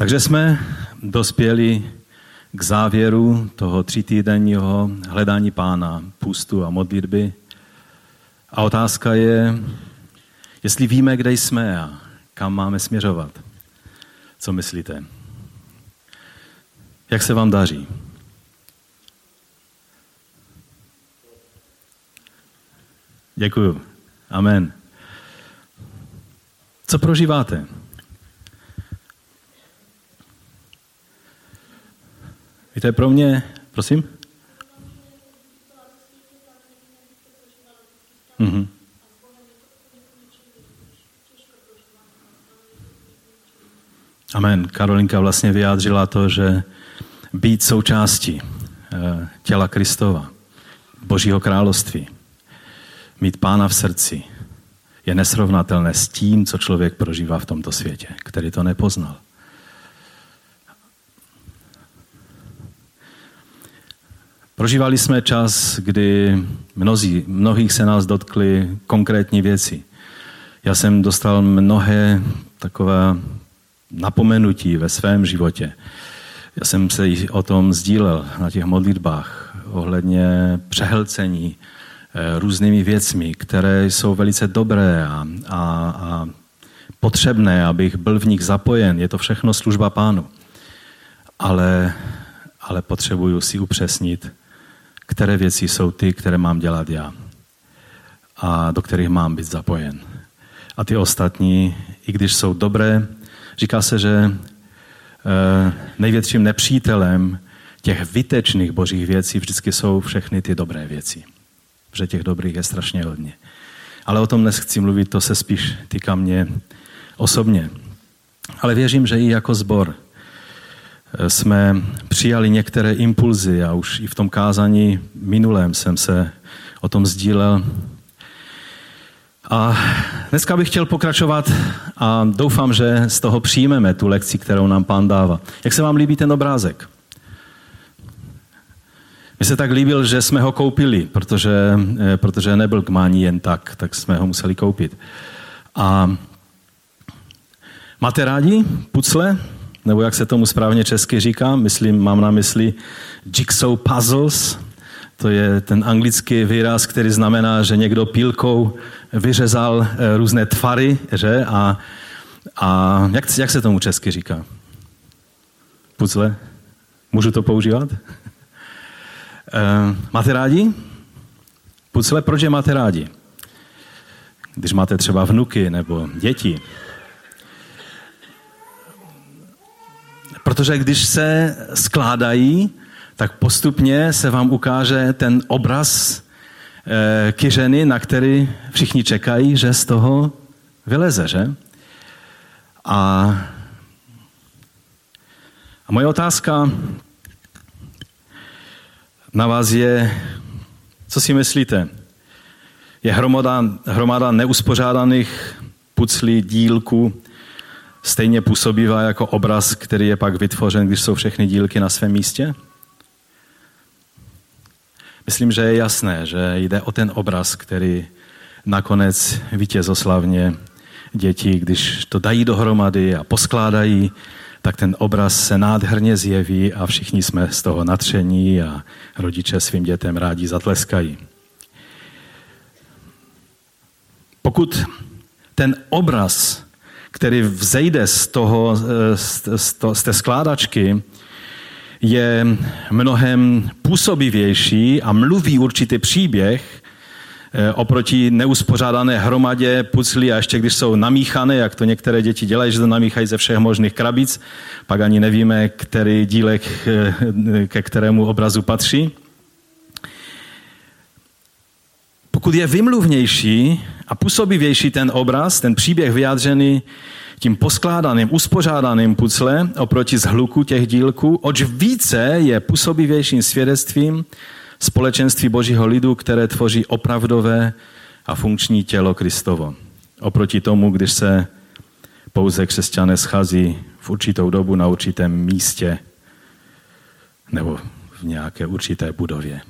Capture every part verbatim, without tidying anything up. Takže jsme dospěli k závěru toho třítýdenního hledání Pána, půstu a modlitby. A otázka je, jestli víme, kde jsme a kam máme směřovat. Co myslíte? Jak se vám daří? Děkuju. Amen. Co prožíváte? Víte, pro mě... Prosím? Mhm. Amen. Karolinka vlastně vyjádřila to, že být součástí těla Kristova, Božího království, mít Pána v srdci, je nesrovnatelné s tím, co člověk prožívá v tomto světě, který to nepoznal. Prožívali jsme čas, kdy mnozí, mnohých se nás dotkly konkrétní věci. Já jsem dostal mnohé takové napomenutí ve svém životě. Já jsem se o tom sdílel na těch modlitbách ohledně přehlcení různými věcmi, které jsou velice dobré a, a, a potřebné, abych byl v nich zapojen. Je to všechno služba Pánu. Ale, ale potřebuju si upřesnit, které věci jsou ty, které mám dělat já a do kterých mám být zapojen. A ty ostatní, i když jsou dobré, říká se, že největším nepřítelem těch výtečných božích věcí vždycky jsou všechny ty dobré věci. Protože těch dobrých je strašně hodně. Ale o tom dnes chci mluvit, to se spíš týká mě osobně. Ale věřím, že i jako sbor jsme přijali některé impulzy a už i v tom kázání minulém jsem se o tom sdílel. A dneska bych chtěl pokračovat a doufám, že z toho přijmeme tu lekci, kterou nám Pán dává. Jak se vám líbí ten obrázek? Mně se tak líbil, že jsme ho koupili, protože, protože nebyl k mání jen tak, tak jsme ho museli koupit. A máte rádi pucle? Nebo jak se tomu správně česky říká? Myslím, mám na mysli jigsaw puzzles. To je ten anglický výraz, který znamená, že někdo pílkou vyřezal různé tvary, že? A, a jak, jak se tomu česky říká? Pucle? Můžu to používat? Uh, máte rádi? Pucle, proč je máte rádi? Když máte třeba vnuky nebo děti. Protože když se skládají, tak postupně se vám ukáže ten obraz e, kyřeny, na který všichni čekají, že z toho vyleze, že? A, a moje otázka na vás je, co si myslíte? Je hromada, hromada neuspořádaných puclí, dílků, stejně působivá jako obraz, který je pak vytvořen, když jsou všechny dílky na svém místě? Myslím, že je jasné, že jde o ten obraz, který nakonec vítězoslavně děti, když to dají dohromady a poskládají, tak ten obraz se nádherně zjeví a všichni jsme z toho nadšení a rodiče svým dětem rádi zatleskají. Pokud ten obraz, který vzejde z, toho, z, to, z té skládačky, je mnohem působivější a mluví určitý příběh oproti neuspořádané hromadě puclí a ještě když jsou namíchané, jak to některé děti dělají, že to namíchají ze všech možných krabic, pak ani nevíme, který dílek ke kterému obrazu patří. Pokud je vymluvnější a působivější ten obraz, ten příběh vyjádřený tím poskládaným, uspořádaným pucle oproti zhluku těch dílků, oč více je působivějším svědectvím společenství Božího lidu, které tvoří opravdové a funkční tělo Kristovo. Oproti tomu, když se pouze křesťané schází v určitou dobu na určitém místě nebo v nějaké určité budově.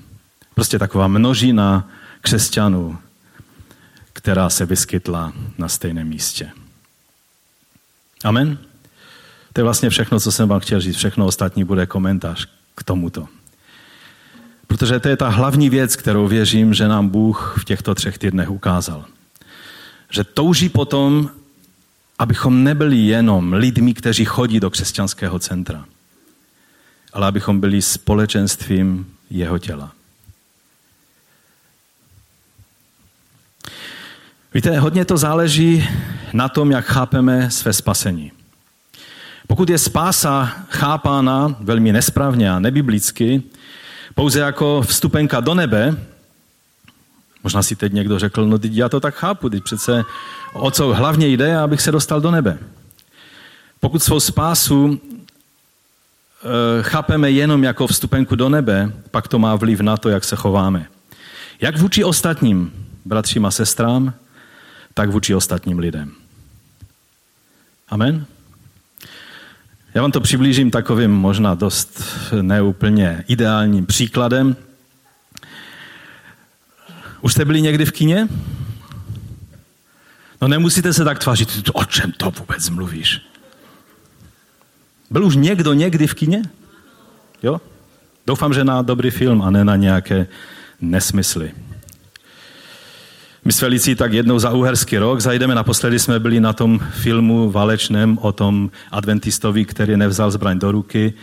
Prostě taková množina křesťanů, která se vyskytla na stejném místě. Amen. To je vlastně všechno, co jsem vám chtěl říct. Všechno ostatní bude komentář k tomuto. Protože to je ta hlavní věc, kterou věřím, že nám Bůh v těchto třech týdnech ukázal. Že touží potom, abychom nebyli jenom lidmi, kteří chodí do křesťanského centra, ale abychom byli společenstvím jeho těla. Víte, hodně to záleží na tom, jak chápeme své spasení. Pokud je spása chápána velmi nesprávně a nebiblicky, pouze jako vstupenka do nebe, možná si teď někdo řekl, no teď já to tak chápu, teď přece o co hlavně jde, abych se dostal do nebe. Pokud svou spásu e, chápeme jenom jako vstupenku do nebe, pak to má vliv na to, jak se chováme. Jak vůči ostatním bratřím a sestrám, tak vůči ostatním lidem. Amen? Já vám to přiblížím takovým možná dost neúplně ideálním příkladem. Už jste byli někdy v kině? No nemusíte se tak tvářit, o čem to vůbec mluvíš? Byl už někdo někdy v kině? Jo? Doufám, že na dobrý film a ne na nějaké nesmysly. My s Felicí tak jednou za uherský rok zajdeme, naposledy jsme byli na tom filmu válečném o tom adventistovi, který nevzal zbraň do ruky,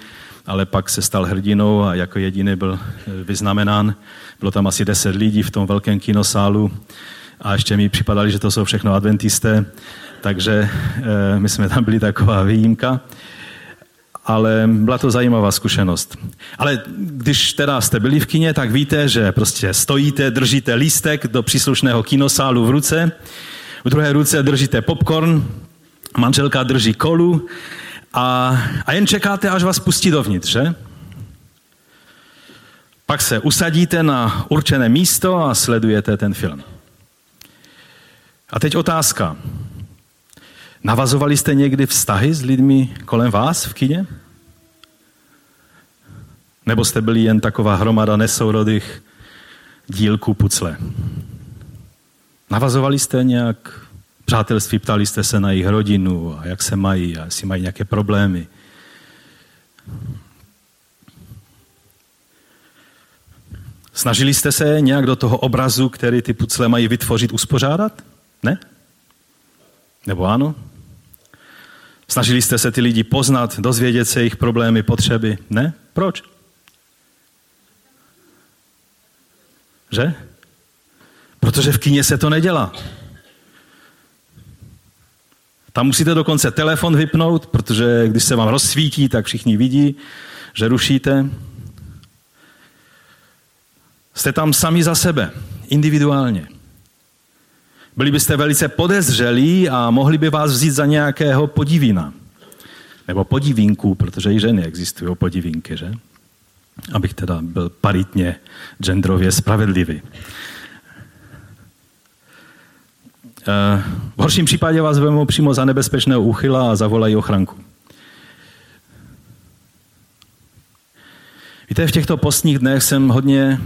ale pak se stal hrdinou a jako jediný byl vyznamenán. Bylo tam asi deset lidí v tom velkém kinosálu a ještě mi připadali, že to jsou všechno adventisté, takže my jsme tam byli taková výjimka. Ale byla to zajímavá zkušenost. Ale když teda jste byli v kině, tak víte, že prostě stojíte, držíte lístek do příslušného kinosálu v ruce, v druhé ruce držíte popcorn, manželka drží kolu a, a jen čekáte, až vás pustí dovnitř, že? Pak se usadíte na určené místo a sledujete ten film. A teď otázka. Navazovali jste někdy vztahy s lidmi kolem vás v kině? Nebo jste byli jen taková hromada nesourodých dílků pucle? Navazovali jste nějak přátelství, ptali jste se na jejich rodinu, a jak se mají, a jestli mají nějaké problémy? Snažili jste se nějak do toho obrazu, který ty pucle mají vytvořit, uspořádat? Ne? Nebo ano? Snažili jste se ty lidi poznat, dozvědět se jejich problémy, potřeby? Ne? Proč? Že? Protože v kině se to nedělá. Tam musíte dokonce telefon vypnout, protože když se vám rozsvítí, tak všichni vidí, že rušíte. Jste tam sami za sebe, individuálně. Byli byste velice podezřelí a mohli by vás vzít za nějakého podivína. Nebo podivínku, protože i ženy existují podivínky, že? Abych teda byl paritně, genderově spravedlivý. V horším případě vás vezmou přímo za nebezpečného úchyla a zavolají ochranku. Víte, v těchto postních dnech jsem hodně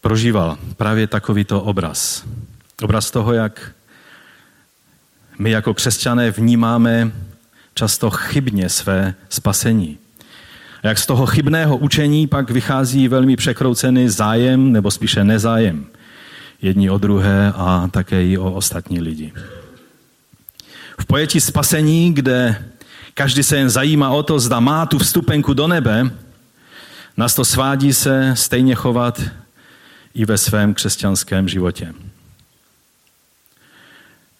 prožíval právě takovýto obraz. Obraz toho, jak my jako křesťané vnímáme často chybně své spasení. A jak z toho chybného učení pak vychází velmi překroucený zájem, nebo spíše nezájem, jedni o druhé a také i o ostatní lidi. V pojetí spasení, kde každý se jen zajímá o to, zda má tu vstupenku do nebe, nás to svádí se stejně chovat i ve svém křesťanském životě.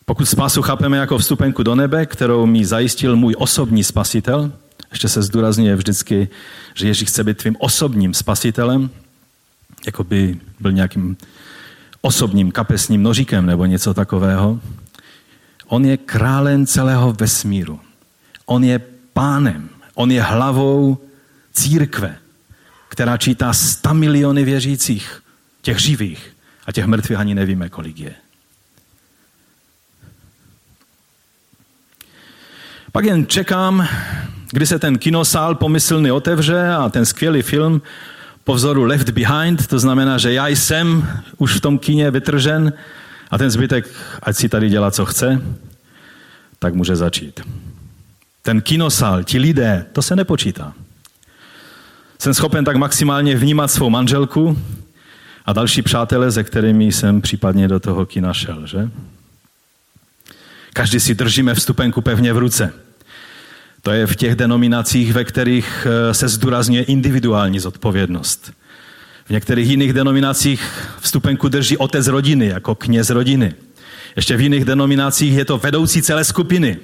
Pokud spásu chápeme jako vstupenku do nebe, kterou mi zajistil můj osobní spasitel, ještě se zdůrazňuje vždycky, že Ježíš chce být tvým osobním spasitelem, jako by byl nějakým osobním kapesním nožíkem nebo něco takového. On je králem celého vesmíru. On je pánem. On je hlavou církve, která čítá sto miliony věřících, těch živých a těch mrtvých ani nevíme, kolik je. Pak jen čekám, kdy se ten kinosál pomyslný otevře a ten skvělý film po vzoru Left Behind, to znamená, že já jsem už v tom kině vytržen a ten zbytek, ať si tady dělá, co chce, tak může začít. ten kinosál, ti lidé, to se nepočítá. Jsem schopen tak maximálně vnímat svou manželku a další přátelé, se kterými jsem případně do toho kina šel, že? Každý si držíme vstupenku pevně v ruce. To je v těch denominacích, ve kterých se zdůrazňuje individuální zodpovědnost. V některých jiných denominacích vstupenku drží otec rodiny, jako kněz rodiny. Ještě v jiných denominacích je to vedoucí celé skupiny.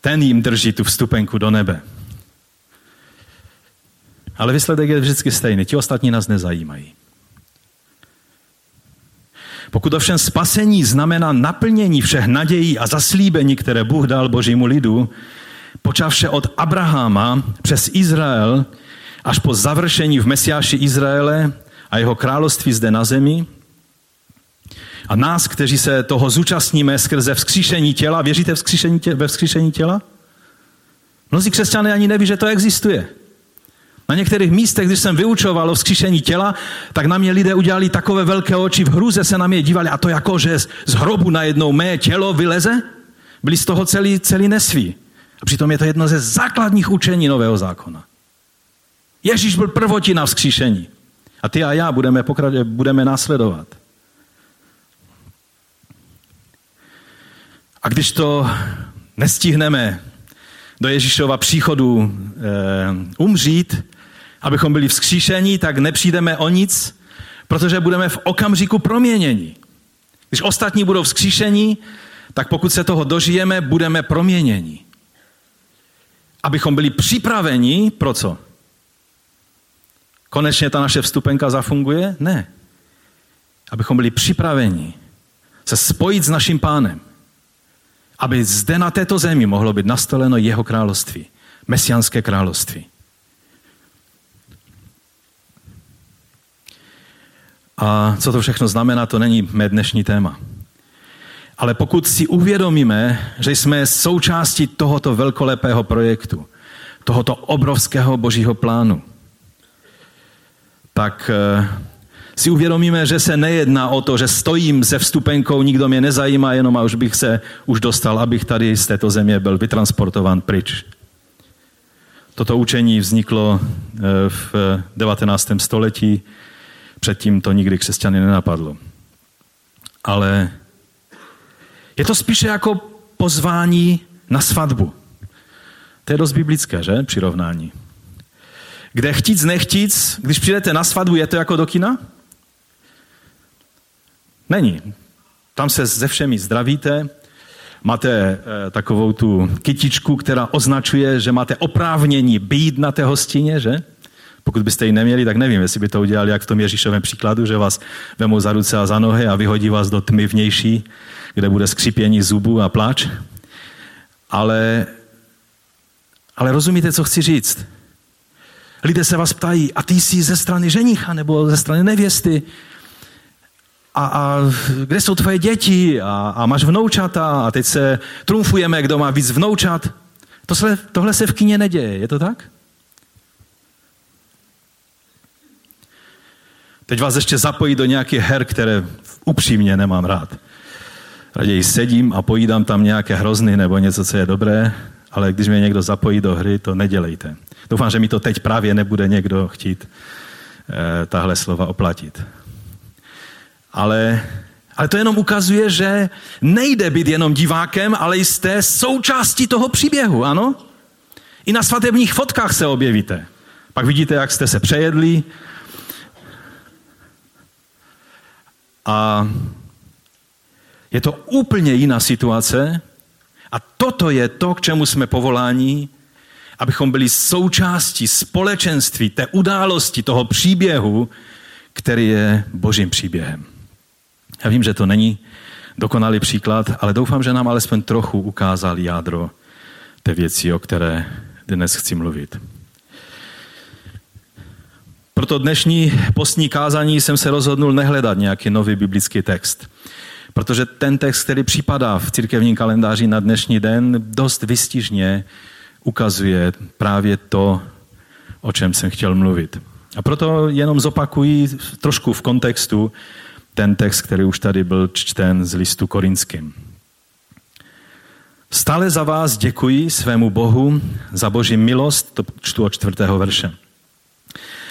Ten jim drží tu vstupenku do nebe. Ale výsledek je vždycky stejný. Ti ostatní nás nezajímají. Pokud ovšem spasení znamená naplnění všech nadějí a zaslíbení, které Bůh dal božímu lidu, počavše od Abrahama přes Izrael až po završení v Mesiáši Izraele a jeho království zde na zemi, a nás, kteří se toho zúčastníme skrze vzkříšení těla, věříte vzkříšení tě, ve vzkříšení těla? Mnozí křesťané ani neví, že to existuje. Na některých místech, když jsem vyučoval o vzkříšení těla, tak na mě lidé udělali takové velké oči, v hruze se na mě dívali, a to jako, že z hrobu najednou mé tělo vyleze? Byli z toho celý, celý nesví. A přitom je to jedno ze základních učení Nového zákona. Ježíš byl prvotina vzkříšení. A ty a já budeme, pokrač- budeme následovat. A když to nestihneme do Ježíšova příchodu e, umřít, abychom byli vzkříšeni, tak nepřijdeme o nic, protože budeme v okamžiku proměněni. Když ostatní budou vzkříšeni, tak pokud se toho dožijeme, budeme proměněni. Abychom byli připraveni, pro co? Konečně ta naše vstupenka zafunguje? Ne. Abychom byli připraveni se spojit s naším Pánem. Aby zde na této zemi mohlo být nastoleno jeho království, mesiánské království. A co to všechno znamená, to není mé dnešní téma. Ale pokud si uvědomíme, že jsme součástí tohoto velkolepého projektu, tohoto obrovského božího plánu, tak si uvědomíme, že se nejedná o to, že stojím se vstupenkou, nikdo mě nezajímá, jenom a už bych se už dostal, abych tady z této země byl vytransportován pryč. Toto učení vzniklo v devatenáctém století, předtím to nikdy křesťany nenapadlo. Ale je to spíše jako pozvání na svatbu. To je dost biblické, že? Přirovnání. Kde chtíc, nechtíc, když přijdete na svatbu, je to jako do kina? Není. Tam se se všemi zdravíte, máte e, takovou tu kytičku, která označuje, že máte oprávnění být na té hostině, že? Pokud byste ji neměli, tak nevím, jestli by to udělali jak v tom Ježíšovém příkladu, že vás vemou za ruce a za nohy a vyhodí vás do tmy vnější, kde bude skřípění zubů a pláč. Ale, ale rozumíte, co chci říct? Lidé se vás ptají, a ty jsi ze strany ženicha nebo ze strany nevěsty? A, a kde jsou tvoje děti? A, a máš vnoučata? A teď se trumfujeme, kdo má víc vnoučat? To se, tohle se v kině neděje, je to tak? Teď vás ještě zapojí do nějakých her, které upřímně nemám rád. Raději sedím a pojídám tam nějaké hrozny nebo něco, co je dobré, ale když mě někdo zapojí do hry, to nedělejte. Doufám, že mi to teď právě nebude někdo chtít eh, tahle slova oplatit. Ale, ale to jenom ukazuje, že nejde být jenom divákem, ale jste součástí toho příběhu, ano? I na svatebních fotkách se objevíte. Pak vidíte, jak jste se přejedli. A je to úplně jiná situace a toto je to, k čemu jsme povoláni, abychom byli součástí společenství, té události, toho příběhu, který je božím příběhem. Já vím, že to není dokonalý příklad, ale doufám, že nám alespoň trochu ukázal jádro té věci, o které dnes chci mluvit. Proto dnešní postní kázání jsem se rozhodnul nehledat nějaký nový biblický text. Protože ten text, který připadá v církevním kalendáři na dnešní den, dost výstižně ukazuje právě to, o čem jsem chtěl mluvit. A proto jenom zopakuji trošku v kontextu ten text, který už tady byl čten z listu korinským. Stále za vás děkuji svému Bohu za boží milost, to čtu od čtvrtého verše,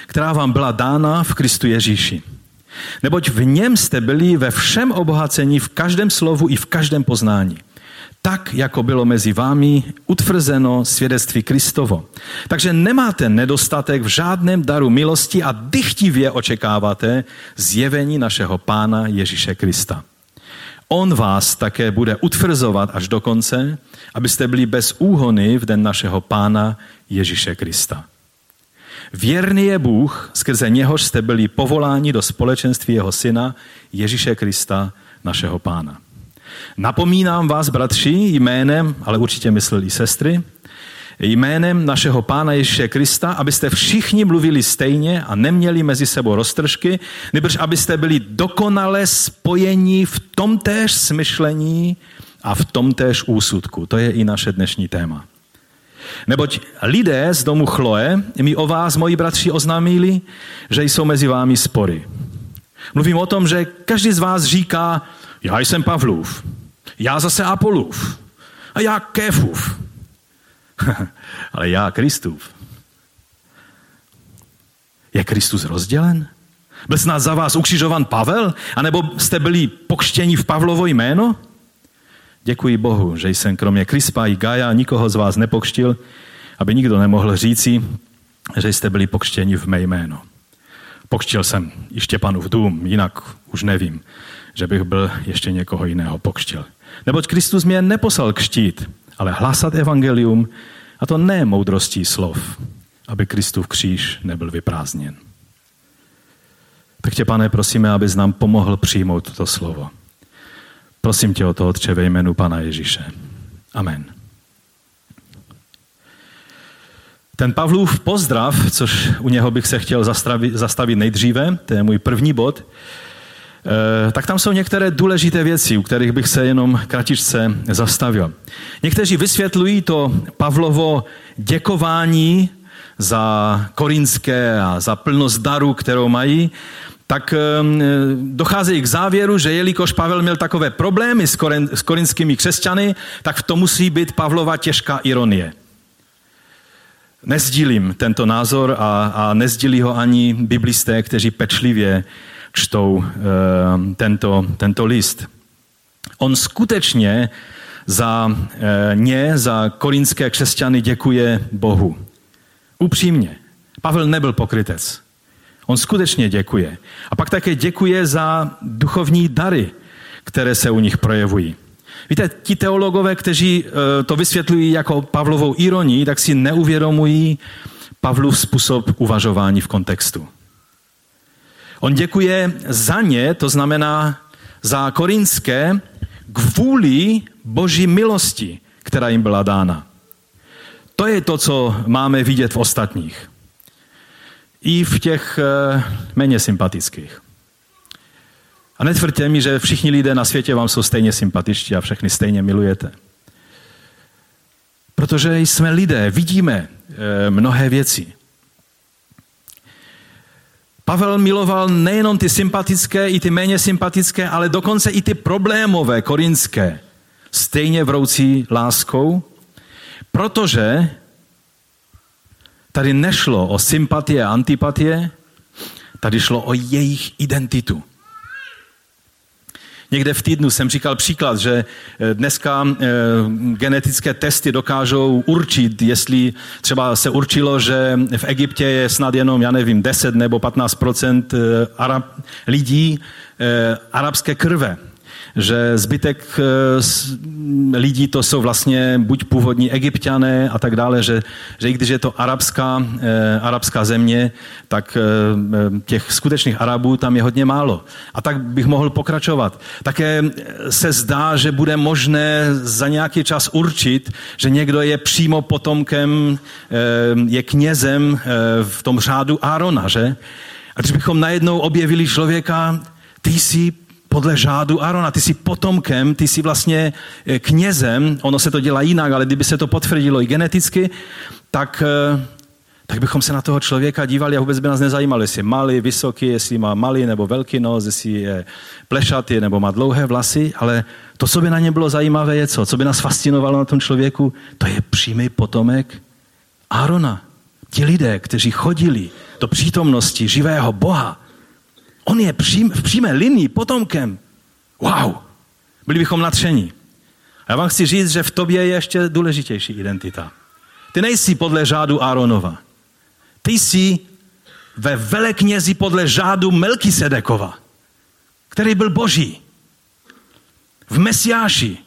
která vám byla dána v Kristu Ježíši. Neboť v něm jste byli ve všem obohacení, v každém slovu i v každém poznání. Tak, jako bylo mezi vámi utvrzeno svědectví Kristovo. Takže nemáte nedostatek v žádném daru milosti a dychtivě očekáváte zjevení našeho Pána Ježíše Krista. On vás také bude utvrzovat až do konce, abyste byli bez úhony v den našeho Pána Ježíše Krista. Věrný je Bůh, skrze něhož jste byli povoláni do společenství jeho syna Ježíše Krista, našeho Pána. Napomínám vás, bratři, jménem, ale určitě mysleli i sestry, jménem našeho Pána Ježíše Krista, abyste všichni mluvili stejně a neměli mezi sebou roztržky, nýbrž abyste byli dokonale spojeni v tomtéž smyšlení a v tomtéž úsudku. To je i naše dnešní téma. Neboť lidé z domu Chloé mi o vás, moji bratři, oznámili, že jsou mezi vámi spory. Mluvím o tom, že každý z vás říká, já jsem Pavlův, já zase Apolův a já Kéfův, ale já Kristův. Je Kristus rozdělen? Byl snad za vás ukřižovan Pavel? A nebo jste byli pokřtěni v Pavlovo jméno? Děkuji Bohu, že jsem kromě Krispa i Gaia nikoho z vás nepokřtil, aby nikdo nemohl říci, že jste byli pokřtěni v mé jméno. Pokřtil jsem i Štěpanův dům, jinak už nevím, že bych byl ještě někoho jiného pokřtil. Neboť Kristus mě neposlal křtít, ale hlásat evangelium, a to ne moudrostí slov, aby Kristův kříž nebyl vyprázdněn. Tak tě, Pane, prosíme, abys nám pomohl přijmout toto slovo. Prosím tě o to, Otče, ve jménu Pana Ježíše. Amen. Ten Pavlův pozdrav, což u něho bych se chtěl zastavit nejdříve, to je můj první bod, tak tam jsou některé důležité věci, u kterých bych se jenom kratičce zastavil. Někteří vysvětlují to Pavlovo děkování za korinské a za plnost daru, kterou mají, tak docházejí k závěru, že jelikož Pavel měl takové problémy s korinskými křesťany, tak to musí být Pavlova těžká ironie. Nezdílím tento názor a, a nezdílí ho ani biblisté, kteří pečlivě čtou e, tento, tento list. On skutečně za e, ně, za korinské křesťany děkuje Bohu. Upřímně. Pavel nebyl pokrytec. On skutečně děkuje. A pak také děkuje za duchovní dary, které se u nich projevují. Víte, ti teologové, kteří to vysvětlují jako Pavlovou ironii, tak si neuvědomují Pavlův způsob uvažování v kontextu. On děkuje za ně, to znamená za korinské, kvůli boží milosti, která jim byla dána. To je to, co máme vidět v ostatních. I v těch méně sympatických. A netvrďte mi, že všichni lidé na světě vám jsou stejně sympatičtí a všechny stejně milujete. Protože jsme lidé, vidíme mnohé věci. Pavel miloval nejenom ty sympatické, i ty méně sympatické, ale dokonce i ty problémové, korinské, stejně vroucí láskou, protože tady nešlo o sympatie a antipatie, tady šlo o jejich identitu. Někde v týdnu jsem říkal příklad, že dneska genetické testy dokážou určit, jestli třeba se určilo, že v Egyptě je snad jenom, já nevím, deset nebo patnáct procent Arab, lidí arabské krve. Že zbytek lidí to jsou vlastně buď původní Egypťané a tak dále, že, že i když je to arabská, arabská země, tak těch skutečných Arabů tam je hodně málo. A tak bych mohl pokračovat. Také se zdá, že bude možné za nějaký čas určit, že někdo je přímo potomkem, je knězem v tom řádu Árona, že? A když bychom najednou objevili člověka, ty jsi podle řádu Árona, ty jsi potomkem, ty jsi vlastně knězem, ono se to dělá jinak, ale kdyby se to potvrdilo i geneticky, tak, tak bychom se na toho člověka dívali a vůbec by nás nezajímalo, jestli je malý, vysoký, jestli má malý nebo velký nos, jestli je plešatý nebo má dlouhé vlasy, ale to, co by na ně bylo zajímavé, je co? Co by nás fascinovalo na tom člověku, to je přímý potomek Árona. Ti lidé, kteří chodili do přítomnosti živého Boha, on je přím, v přímé linii potomkem. Wow! Byli bychom nadšení. A já vám chci říct, že v tobě je ještě důležitější identita. Ty nejsi podle řádu Áronova. Ty jsi ve veleknězi podle řádu Melkisedekova, který byl boží. V Mesiáši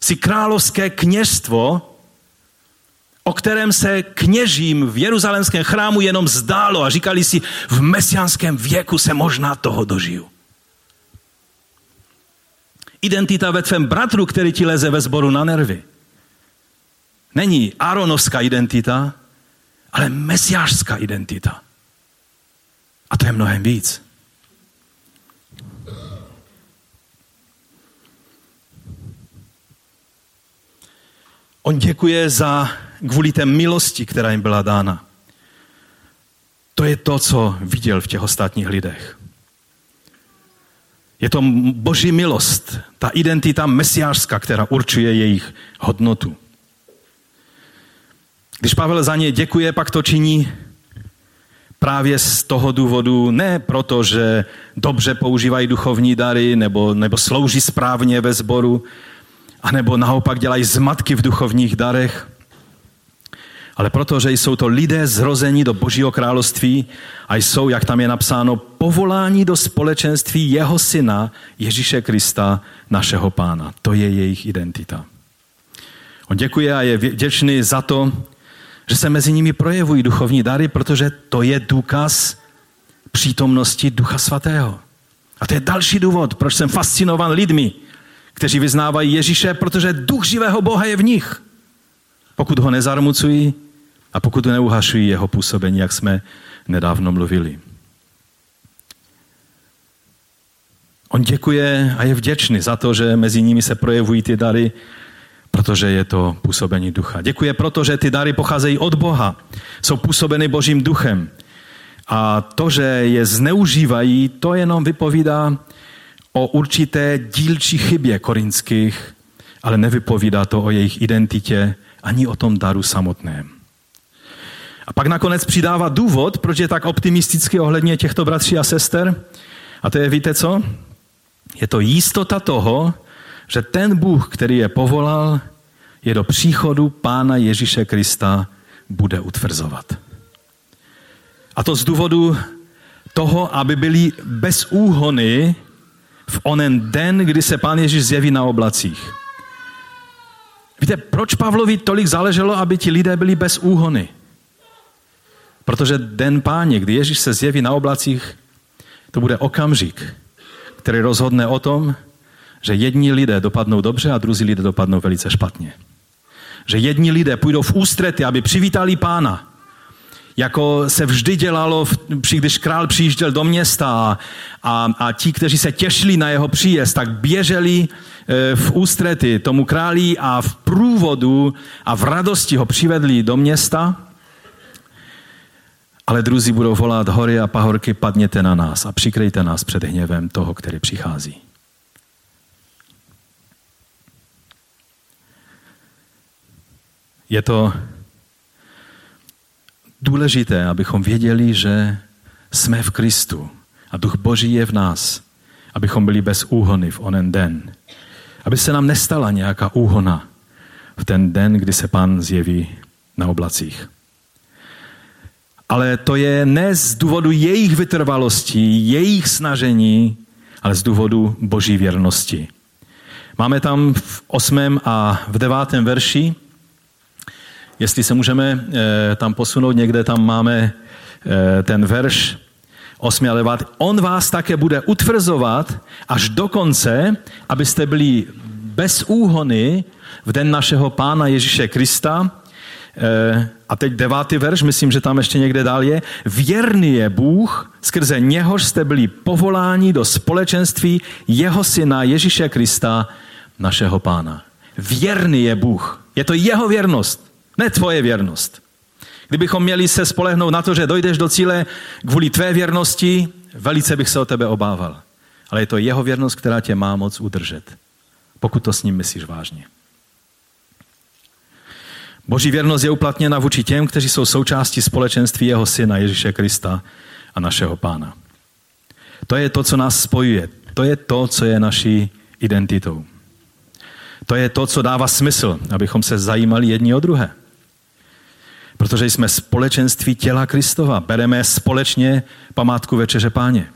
jsi královské kněžstvo, o kterém se kněžím v jeruzalémském chrámu jenom zdálo a říkali si, v mesiánském věku se možná toho dožiju. Identita ve tvém bratru, který ti leze ve sboru na nervy, není áronovská identita, ale mesiášská identita. A to je mnohem víc. On děkuje za kvůli té milosti, která jim byla dána. To je to, co viděl v těch ostatních lidech. Je to boží milost, ta identita mesiářská, která určuje jejich hodnotu. Když Pavel za ně děkuje, pak to činí právě z toho důvodu, ne proto, že dobře používají duchovní dary nebo, nebo slouží správně ve sboru, anebo naopak dělají zmatky v duchovních darech, ale protože jsou to lidé zrození do Božího království a jsou, jak tam je napsáno, povoláni do společenství jeho syna, Ježíše Krista, našeho Pána. To je jejich identita. On děkuje a je vděčný za to, že se mezi nimi projevují duchovní dary, protože to je důkaz přítomnosti Ducha Svatého. A to je další důvod, proč jsem fascinovan lidmi, kteří vyznávají Ježíše, protože duch živého Boha je v nich. Pokud ho nezarmucují, a pokud neuhašují jeho působení, jak jsme nedávno mluvili. On děkuje a je vděčný za to, že mezi nimi se projevují ty dary, protože je to působení ducha. Děkuje proto, že ty dary pocházejí od Boha, jsou působeny Božím duchem. A to, že je zneužívají, to jenom vypovídá o určité dílčí chybě korinských, ale nevypovídá to o jejich identitě, ani o tom daru samotném. A pak nakonec přidává důvod, proč je tak optimisticky ohledně těchto bratří a sester. A to je, víte co? Je to jistota toho, že ten Bůh, který je povolal, je do příchodu Pána Ježíše Krista bude utvrzovat. A to z důvodu toho, aby byli bez úhony v onen den, kdy se Pán Ježíš zjeví na oblacích. Víte, proč Pavlovi tolik záleželo, aby ti lidé byli bez úhony? Protože den Páně, kdy Ježíš se zjeví na oblacích, to bude okamžik, který rozhodne o tom, že jedni lidé dopadnou dobře a druzí lidé dopadnou velice špatně. Že jedni lidé půjdou v ústrety, aby přivítali Pána, jako se vždy dělalo, když král přijížděl do města a, a, a ti, kteří se těšili na jeho příjezd, tak běželi v ústrety tomu králi a v průvodu a v radosti ho přivedli do města, ale druzí budou volat hory a pahorky, padněte na nás a přikryjte nás před hněvem toho, který přichází. Je to důležité, abychom věděli, že jsme v Kristu a Duch Boží je v nás, abychom byli bez úhony v onen den. Aby se nám nestala nějaká úhona v ten den, kdy se Pán zjeví na oblacích. Ale to je ne z důvodu jejich vytrvalosti, jejich snažení, ale z důvodu Boží věrnosti. Máme tam v osmém a v devátém verši, jestli se můžeme e, tam posunout, někde tam máme e, ten verš, osmý a devátý. On vás také bude utvrzovat až do konce, abyste byli bez úhony v den našeho Pána Ježíše Krista. E, a teď devátý verš, myslím, že tam ještě někde dál je. Věrný je Bůh, skrze něhož jste byli povoláni do společenství jeho syna Ježíše Krista, našeho Pána. Věrný je Bůh. Je to jeho věrnost, ne tvoje věrnost, Kdybychom měli se spolehnout na to, že dojdeš do cíle kvůli tvé věrnosti, velice bych se o tebe obával. Ale je to jeho věrnost, která tě má moc udržet, pokud to s ním myslíš vážně. Boží věrnost je uplatněna vůči těm, kteří jsou součástí společenství jeho syna Ježíše Krista a našeho Pána. To je to, co nás spojuje. To je to, co je naší identitou. To je to, co dává smysl, abychom se zajímali jedni o druhé. Protože jsme společenství těla Kristova. Bereme společně památku Večeře Páně.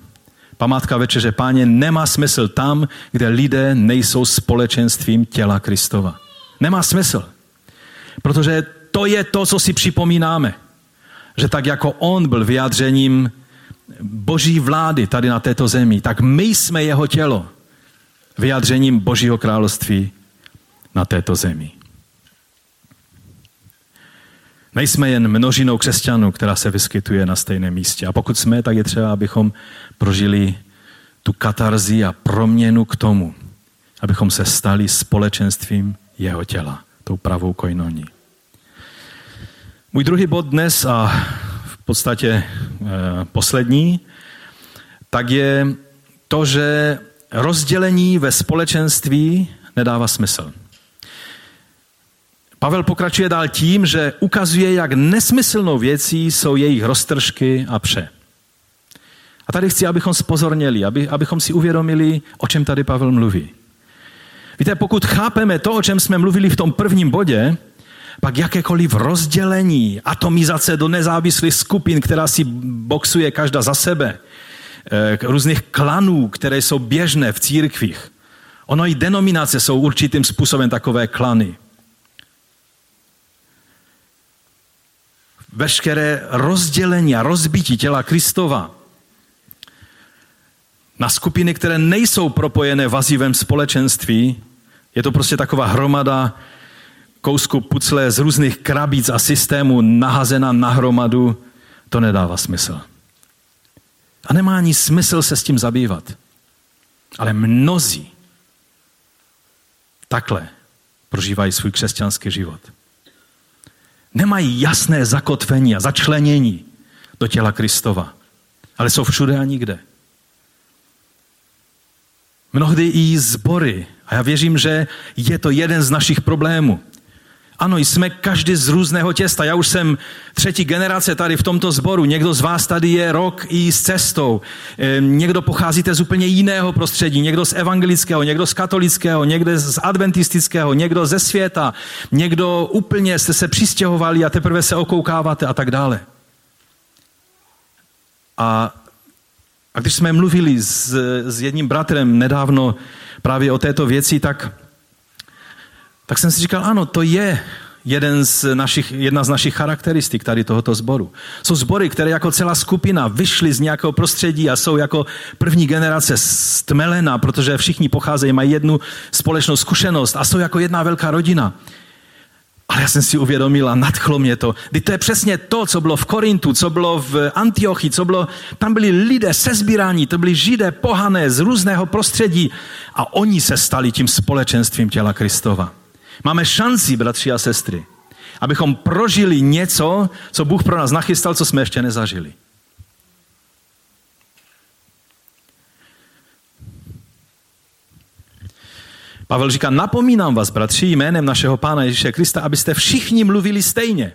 Památka Večeře Páně nemá smysl tam, kde lidé nejsou společenstvím těla Kristova. Nemá smysl. Protože to je to, co si připomínáme. Že tak jako on byl vyjádřením Boží vlády tady na této zemi, tak my jsme jeho tělo vyjádřením Božího království na této zemi. Nejsme jen množinou křesťanů, která se vyskytuje na stejném místě. A pokud jsme, tak je třeba, abychom prožili tu katarzi a proměnu k tomu, abychom se stali společenstvím jeho těla, tou pravou koinoní. Můj druhý bod dnes a v podstatě e, poslední, tak je to, že rozdělení ve společenství nedává smysl. Pavel pokračuje dál tím, že ukazuje, jak nesmyslnou věcí jsou jejich roztržky a pře. A tady chci, abychom zpozorněli, aby, abychom si uvědomili, o čem tady Pavel mluví. Víte, pokud chápeme to, o čem jsme mluvili v tom prvním bodě, pak jakékoliv rozdělení, atomizace do nezávislých skupin, která si boxuje každá za sebe, různých klanů, které jsou běžné v církvích. Ono i denominace jsou určitým způsobem takové klany. Veškeré rozdělení a rozbití těla Kristova na skupiny, které nejsou propojené vazivem společenství, je to prostě taková hromada kousku pucle z různých krabíc a systémů nahazena na hromadu, to nedává smysl. A nemá ani smysl se s tím zabývat. Ale mnozí takhle prožívají svůj křesťanský život. Nemají jasné zakotvení a začlenění do těla Kristova, ale jsou všude a nikde. Mnohdy i sbory, a já věřím, že je to jeden z našich problémů. Ano, jsme každý z různého těsta. Já už jsem třetí generace tady v tomto sboru. Někdo z vás tady je rok i s cestou. Někdo pocházíte z úplně jiného prostředí. Někdo z evangelického, někdo z katolického, někdo z adventistického, někdo ze světa. Někdo úplně jste se přistěhovali a teprve se okoukáváte a tak dále. A, a když jsme mluvili s, s jedním bratrem nedávno právě o této věci, tak... Tak jsem si říkal, ano, to je jeden z našich, jedna z našich charakteristik tady tohoto sboru. Jsou sbory, které jako celá skupina vyšly z nějakého prostředí a jsou jako první generace stmelena, protože všichni pocházejí, mají jednu společnou zkušenost a jsou jako jedna velká rodina. Ale já jsem si uvědomil a nadchlo mě to. Teď to je přesně to, co bylo v Korintu, co bylo v Antiochii, co bylo, tam byli lidé sezbírání, to byli židé pohané z různého prostředí a oni se stali tím společenstvím těla Kristova. Máme šanci, bratři a sestry, abychom prožili něco, co Bůh pro nás nachystal, co jsme ještě nezažili. Pavel říká, napomínám vás, bratři, jménem našeho Pána Ježíše Krista, abyste všichni mluvili stejně.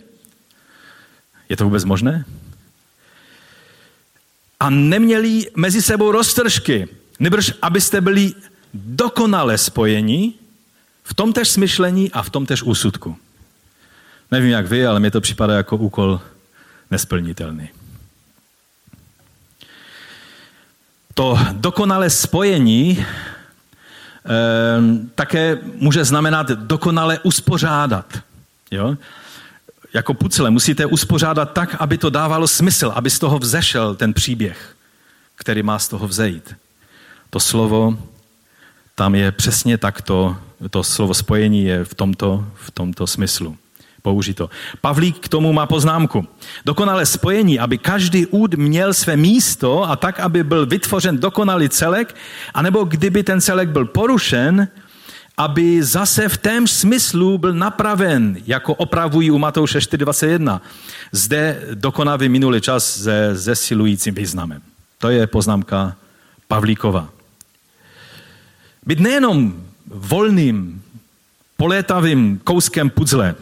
Je to vůbec možné? A neměli mezi sebou roztržky, nýbrž abyste byli dokonale spojeni v tomtež smyšlení a v tomtež úsudku. Nevím, jak vy, ale mi to připadá jako úkol nesplnitelný. To dokonalé spojení eh, také může znamenat dokonale uspořádat. Jo? Jako pucle musíte uspořádat tak, aby to dávalo smysl, aby z toho vzešel ten příběh, který má z toho vzejít. To slovo tam je přesně takto. To slovo spojení je v tomto, v tomto smyslu použito. Pavlík k tomu má poznámku. Dokonalé spojení, aby každý úd měl své místo a tak, aby byl vytvořen dokonalý celek, anebo kdyby ten celek byl porušen, aby zase v témž smyslu byl napraven, jako opravují u Matouše čtyři dvacet jedna. Zde dokoná vyminulý čas se zesilujícím významem. To je poznámka Pavlíkova. Být nejenom volným, polétavým kouskem puzzle,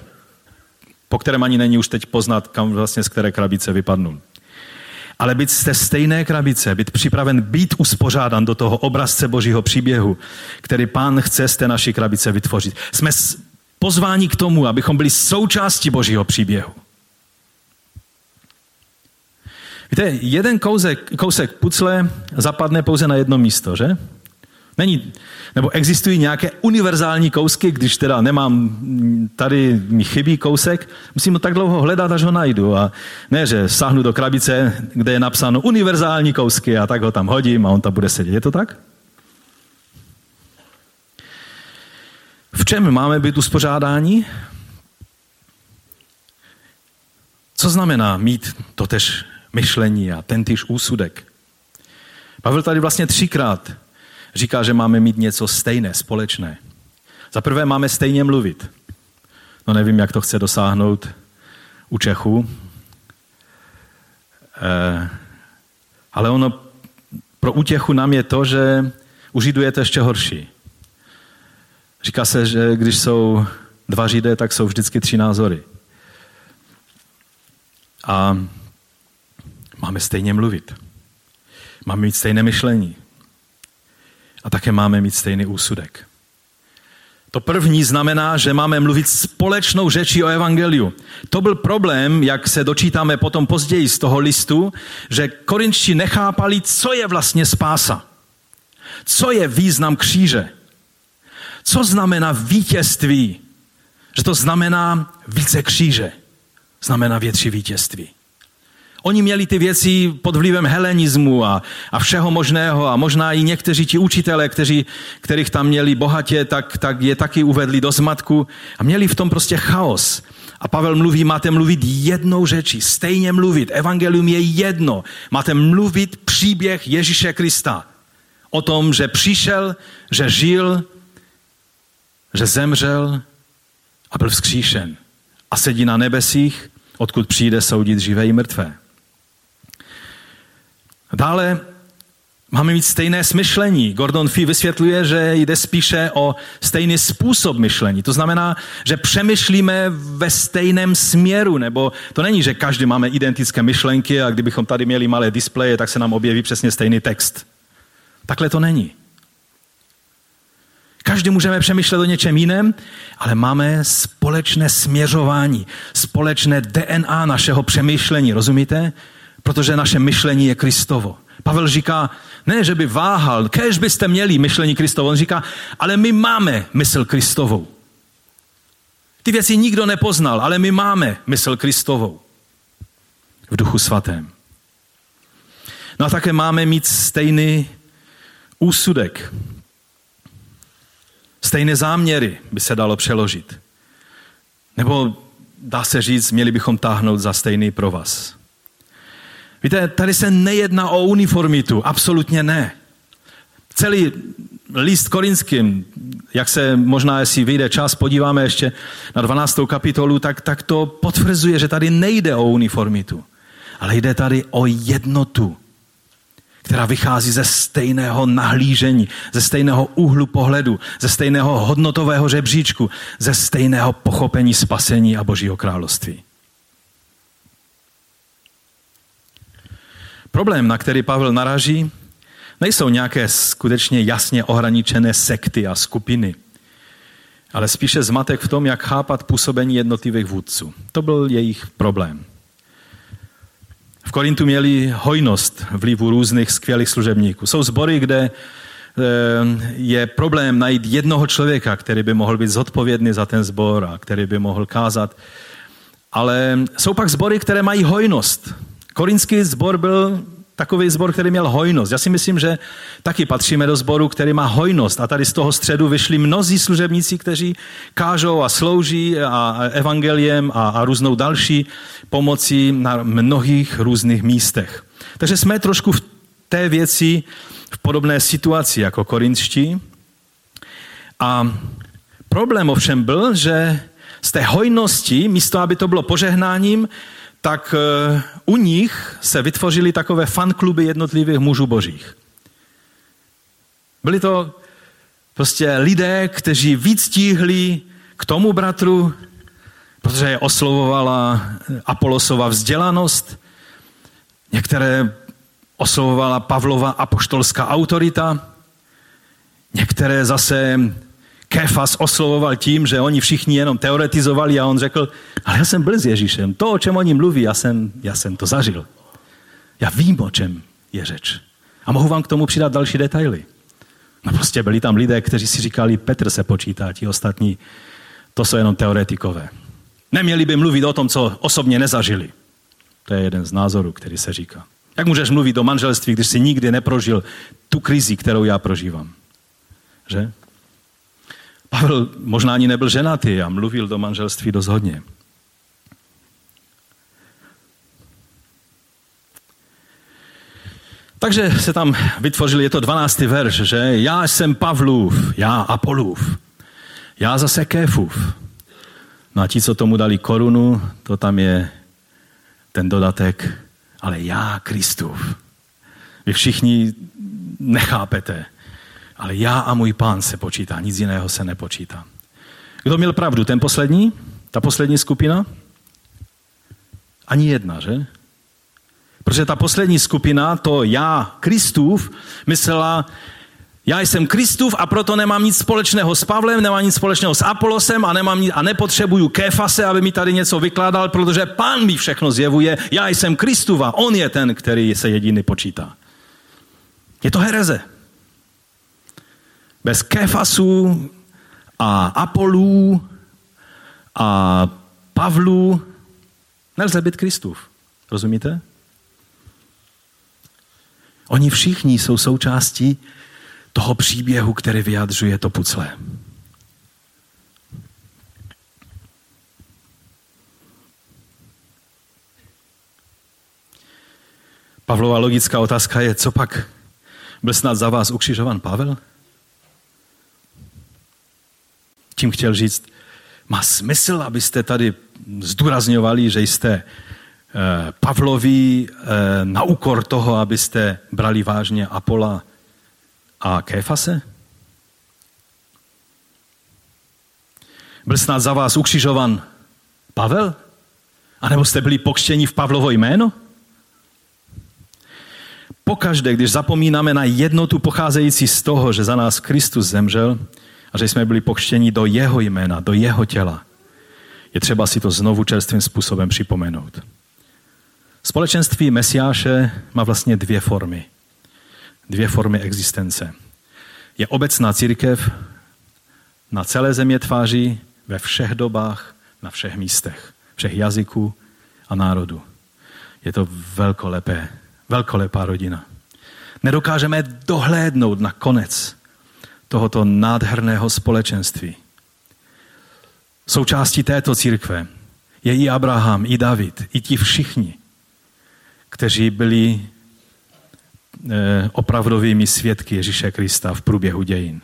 po kterém ani není už teď poznat, kam vlastně z které krabice vypadnul. Ale být z té stejné krabice, být připraven být uspořádan do toho obrazce Božího příběhu, který Pán chce z té naší krabice vytvořit. Jsme pozváni k tomu, abychom byli součástí Božího příběhu. Víte, jeden kousek, kousek pucle zapadne pouze na jedno místo, že? Není, nebo existují nějaké univerzální kousky, když teda nemám, tady mi chybí kousek, musím ho tak dlouho hledat, až ho najdu. A ne, že sáhnu do krabice, kde je napsáno univerzální kousky a tak ho tam hodím a on tam bude sedět. Je to tak? V čem máme být uspořádáni? Co znamená mít totéž myšlení a tentýž úsudek? Pavel tady vlastně třikrát říká, že máme mít něco stejné, společné. Za prvé máme stejně mluvit. No nevím, jak to chce dosáhnout u Čechů. Eh, ale ono pro útěchu nám je to, že u Židů je to ještě horší. Říká se, že když jsou dva Židé, tak jsou vždycky tři názory. A máme stejně mluvit. Máme mít stejné myšlení. A také máme mít stejný úsudek. To první znamená, že máme mluvit společnou řečí o evangeliu. To byl problém, jak se dočítáme potom později z toho listu, že Korinští nechápali, co je vlastně spása. Co je význam kříže. Co znamená vítězství. Že to znamená více kříže. Znamená větší vítězství. Oni měli ty věci pod vlivem helenismu a, a všeho možného a možná i někteří ti učitelé, kteří, kterých tam měli bohatě, tak, tak je taky uvedli do zmatku a měli v tom prostě chaos. A Pavel mluví, máte mluvit jednou řečí, stejně mluvit, evangelium je jedno, máte mluvit příběh Ježíše Krista o tom, že přišel, že žil, že zemřel a byl vzkříšen a sedí na nebesích, odkud přijde soudit živé i mrtvé. Dále máme mít stejné smyšlení. Gordon Fee vysvětluje, že jde spíše o stejný způsob myšlení. To znamená, že přemýšlíme ve stejném směru, nebo to není, že každý máme identické myšlenky a kdybychom tady měli malé displeje, tak se nám objeví přesně stejný text. Takhle to není. Každý můžeme přemýšlet o něčem jiném, ale máme společné směřování, společné D N A našeho přemýšlení, rozumíte? Protože naše myšlení je Kristovo. Pavel říká, ne, že by váhal, kéž byste měli myšlení Kristovo. On říká, ale my máme mysl Kristovou. Ty věci nikdo nepoznal, ale my máme mysl Kristovou. V Duchu Svatém. No a také máme mít stejný úsudek. Stejné záměry by se dalo přeložit. Nebo dá se říct, měli bychom táhnout za stejný provaz. Víte, tady se nejedná o uniformitu, absolutně ne. Celý list Korinským, jak se možná, jestli vyjde čas, podíváme ještě na dvanáctou kapitolu, tak, tak to potvrzuje, že tady nejde o uniformitu, ale jde tady o jednotu, která vychází ze stejného nahlížení, ze stejného úhlu pohledu, ze stejného hodnotového žebříčku, ze stejného pochopení spasení a Božího království. Problém, na který Pavel narazí, nejsou nějaké skutečně jasně ohraničené sekty a skupiny, ale spíše zmatek v tom, jak chápat působení jednotlivých vůdců. To byl jejich problém. V Korintu měli hojnost vlivu různých skvělých služebníků. Jsou sbory, kde je problém najít jednoho člověka, který by mohl být zodpovědný za ten sbor a který by mohl kázat. Ale jsou pak sbory, které mají hojnost. Korintský sbor byl takový sbor, který měl hojnost. Já si myslím, že taky patříme do sboru, který má hojnost. A tady z toho středu vyšli mnozí služebníci, kteří kážou a slouží a evangeliem a, a různou další pomocí na mnohých různých místech. Takže jsme trošku v té věci v podobné situaci jako korinští. A Problém ovšem byl, že z té hojnosti, místo aby to bylo požehnáním, tak u nich se vytvořily takové fankluby jednotlivých mužů božích. Byli to prostě lidé, kteří víc stíhli k tomu bratru, protože je oslovovala Apolosova vzdělanost, některé oslovovala Pavlova apoštolská autorita, některé zase Kéfas oslovoval tím, že oni všichni jenom teoretizovali a on řekl, ale já jsem byl s Ježíšem, to, o čem oni mluví, já jsem, já jsem to zažil. Já vím, o čem je řeč. A mohu vám k tomu přidat další detaily. No prostě byli tam lidé, kteří si říkali, Petr se počítá, ti ostatní, to jsou jenom teoretikové. Neměli by mluvit o tom, co osobně nezažili. To je jeden z názorů, který se říká. Jak můžeš mluvit o manželství, když jsi nikdy neprožil tu krizi, kterou já prožívám? Že? Pavel možná ani nebyl ženatý a mluvil do manželství dost hodně. Takže se tam vytvořil, je to dvanáctý verš, že já jsem Pavlův, já Apolův, já zase Kéfův. No a ti, co tomu dali korunu, to tam je ten dodatek, ale já Kristův. Vy všichni nechápete, ale já a můj Pán se počítá, nic jiného se nepočítá. Kdo měl pravdu? Ten poslední? Ta poslední skupina? Ani jedna, že? Protože ta poslední skupina, to já Kristův, myslela, já jsem Kristův a proto nemám nic společného s Pavlem, nemám nic společného s Apolosem a, nemám nic, a nepotřebuju Kéfase, aby mi tady něco vykládal, protože Pán mi všechno zjevuje, já jsem Kristůva, on je ten, který se jediný počítá. Je to hereze. Bez Kéfasů a Apolů a Pavlů nelze být Kristův. Rozumíte? Oni všichni jsou součástí toho příběhu, který vyjadřuje to pucle. Pavlova logická otázka je, co pak byl snad za vás ukřižovan Pavel? Tím chtěl říct, má smysl, abyste tady zdůrazňovali, že jste Pavlovi na úkor toho, abyste brali vážně Apola a Kéfase? Byl snad za vás ukřižovan Pavel? A nebo jste byli pokřtěni v Pavlovo jméno? Pokaždé, když zapomínáme na jednotu pocházející z toho, že za nás Kristus zemřel a že jsme byli pokřtěni do jeho jména, do jeho těla, je třeba si to znovu čerstvým způsobem připomenout. Společenství Mesiáše má vlastně dvě formy. Dvě formy existence. Je obecná církev na celé země tváří, ve všech dobách, na všech místech, všech jazyků a národů. Je to velkolepé, velkolepá rodina. Nedokážeme dohlédnout na konec tohoto nádherného společenství. Součástí této církve je i Abraham, i David, i ti všichni, kteří byli opravdovými svědky Ježíše Krista v průběhu dějin.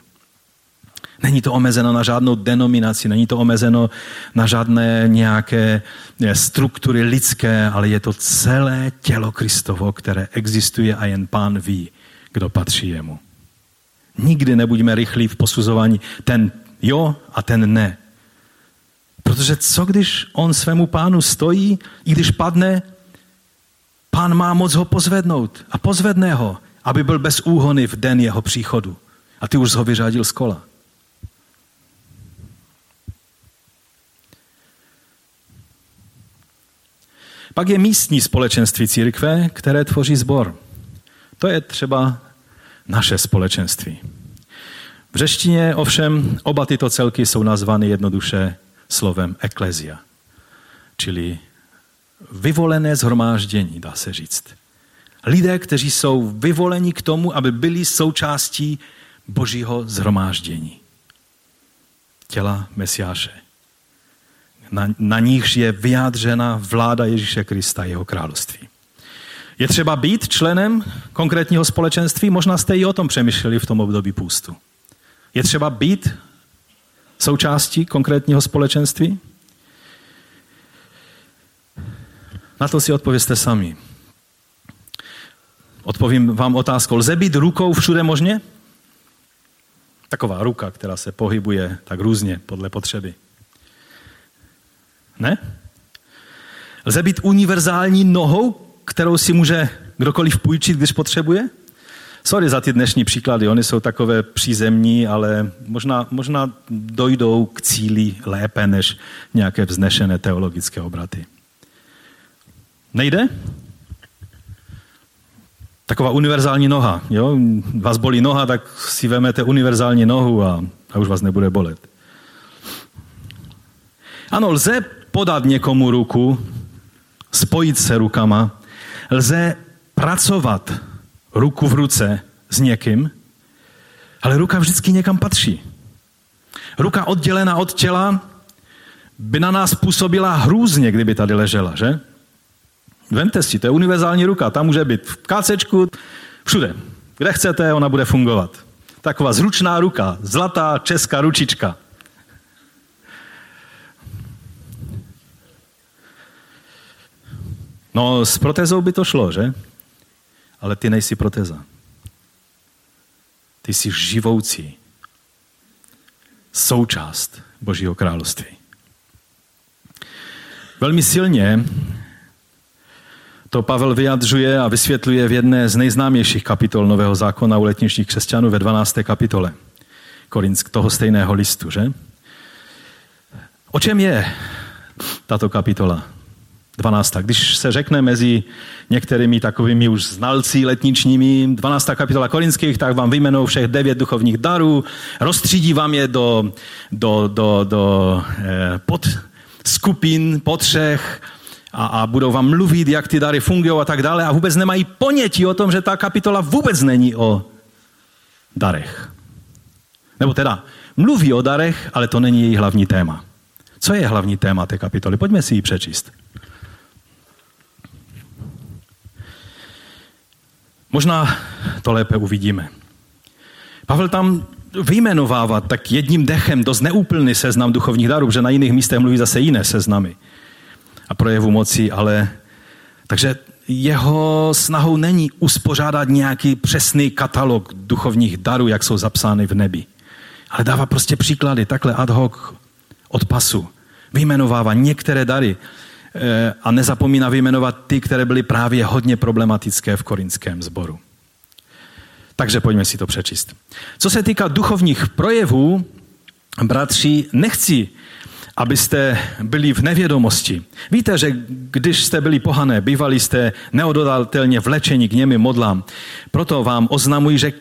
Není to omezeno na žádnou denominaci, není to omezeno na žádné nějaké struktury lidské, ale je to celé tělo Kristovo, které existuje a jen Pán ví, kdo patří jemu. Nikdy nebuďme rychlí v posuzování ten jo a ten ne. Protože co když on svému Pánu stojí, i když padne, Pán má moc ho pozvednout a pozvedne ho, aby byl bez úhony v den jeho příchodu. A ty už ho vyřádil z kola. Pak je místní společenství církve, které tvoří sbor. To je třeba naše společenství. V řeštině ovšem oba tyto celky jsou nazvány jednoduše slovem eklezia, čili vyvolené shromáždění, dá se říct. Lidé, kteří jsou vyvoleni k tomu, aby byli součástí Božího shromáždění. Těla Mesiáše. Na, na nichž je vyjádřena vláda Ježíše Krista, jeho království. Je třeba být členem konkrétního společenství? Možná jste i o tom přemýšleli v tom období půstu. Je třeba být součástí konkrétního společenství? Na to si odpovězte sami. Odpovím vám otázkou. Lze být rukou všude možně? Taková ruka, která se pohybuje tak různě podle potřeby. Ne? Lze být univerzální nohou, kterou si může kdokoliv půjčit, když potřebuje? Sorry za ty dnešní příklady, oni jsou takové přízemní, ale možná, možná dojdou k cíli lépe než nějaké vznešené teologické obraty. Nejde? Taková univerzální noha. Jo? Vás bolí noha, tak si vezmete univerzální nohu a, a už vás nebude bolet. Ano, lze podat někomu ruku, spojit se rukama, lze pracovat ruku v ruce s někým, ale ruka vždycky někam patří. Ruka oddělená od těla by na nás působila hrůzně, kdyby tady ležela, že? Vemte si, to je univerzální ruka, tam může být v kácečku, všude. Kde chcete, ona bude fungovat. Taková zručná ruka, zlatá česká ručička. No, s protézou by to šlo, že? Ale ty nejsi protéza. Ty jsi živoucí součást Božího království. Velmi silně to Pavel vyjadřuje a vysvětluje v jedné z nejznámějších kapitol Nového zákona u letničních křesťanů ve dvanácté kapitole Korinsk, toho stejného listu, že? O čem je tato kapitola? dvanáctá Když se řekne mezi některými takovými už znalci letničními dvanáctá kapitola Korinských, tak vám vyjmenou všech devět duchovních darů, rozstřídí vám je do, do, do, do eh, pod skupin, potřech a, a budou vám mluvit, jak ty dary fungují a tak dále a vůbec nemají ponětí o tom, že ta kapitola vůbec není o darech. Nebo teda mluví o darech, ale to není její hlavní téma. Co je hlavní téma té kapitoly? Pojďme si ji přečíst. Možná to lépe uvidíme. Pavel tam vyjmenovává tak jedním dechem dost neúplný seznam duchovních darů, protože na jiných místech mluví zase jiné seznamy a projevu moci, ale takže jeho snahou není uspořádat nějaký přesný katalog duchovních darů, jak jsou zapsány v nebi. Ale dává prostě příklady takhle ad hoc od pasu. Vyjmenovává některé dary a nezapomíná vyjmenovat ty, které byly právě hodně problematické v korinském sboru. Takže pojďme si to přečíst. Co se týká duchovních projevů, bratři, nechci, abyste byli v nevědomosti. Víte, že když jste byli pohané, bývali jste neodolatelně vlečeni k němým modlám. Proto vám oznamuji, že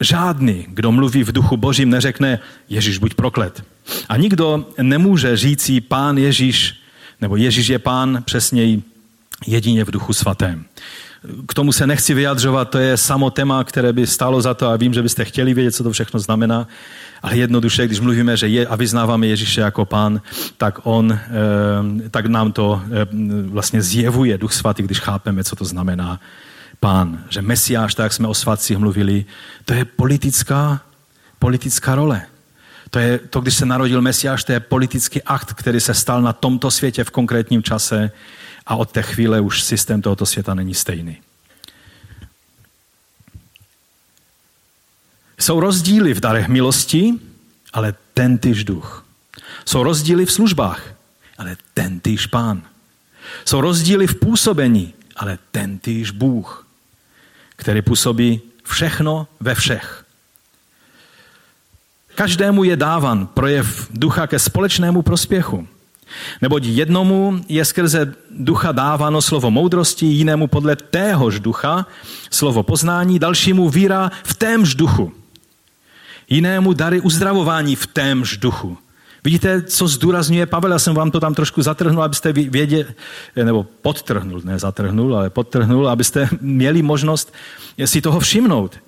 žádný, kdo mluví v duchu božím, neřekne Ježíš, buď proklet. A nikdo nemůže říci Pán Ježíš, nebo Ježíš je Pán, přesněji jedině v Duchu Svatém. K tomu se nechci vyjadřovat, to je samo téma, které by stálo za to a vím, že byste chtěli vědět, co to všechno znamená, ale jednoduše, když mluvíme, že je a vyznáváme Ježíše jako Pán, tak on, tak nám to vlastně zjevuje Duch Svatý, když chápeme, co to znamená Pán. Že Mesiáš, tak jak jsme o svatcích mluvili, to je politická, politická role. To je to, když se narodil Mesiáš, to je politický akt, který se stal na tomto světě v konkrétním čase a od té chvíle už systém tohoto světa není stejný. Jsou rozdíly v darech milosti, ale tentýž duch. Jsou rozdíly v službách, ale tentýž Pán. Jsou rozdíly v působení, ale tentýž Bůh, který působí všechno ve všech. Každému je dávan projev ducha ke společnému prospěchu. Neboť jednomu je skrze ducha dáváno slovo moudrosti, jinému podle téhož ducha slovo poznání, dalšímu víra v témž duchu. Jinému dary uzdravování v témž duchu. Vidíte, co zdůrazňuje Pavel? Já jsem vám to tam trošku zatrhnul, abyste věděli, nebo podtrhnul, ne zatrhnul, ale podtrhnul, abyste měli možnost si toho všimnout.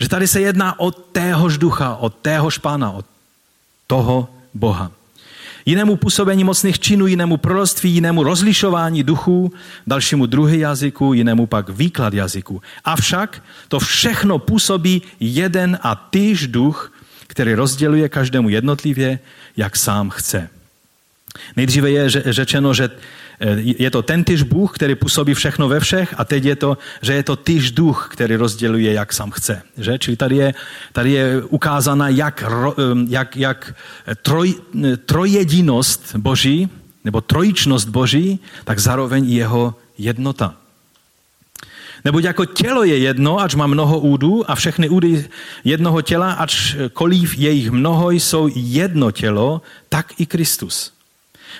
Že tady se jedná o téhož ducha, o téhož Pána, o toho Boha. Jinému působení mocných činů, jinému proroctví, jinému rozlišování duchů, dalšímu druhy jazyku, jinému pak výklad jazyku. Avšak to všechno působí jeden a týž duch, který rozděluje každému jednotlivě, jak sám chce. Nejdříve je řečeno, že je to tentýž Bůh, který působí všechno ve všech, a teď je to, že je to týž duch, který rozděluje, jak sám chce. Že? Čili tady je, tady je ukázána, jak, jak, jak troj, trojedinost Boží, nebo trojičnost Boží, tak zároveň i jeho jednota. Neboť jako tělo je jedno, ač má mnoho údů, a všechny údy jednoho těla, ačkoliv je jich mnoho, jsou jedno tělo, tak i Kristus.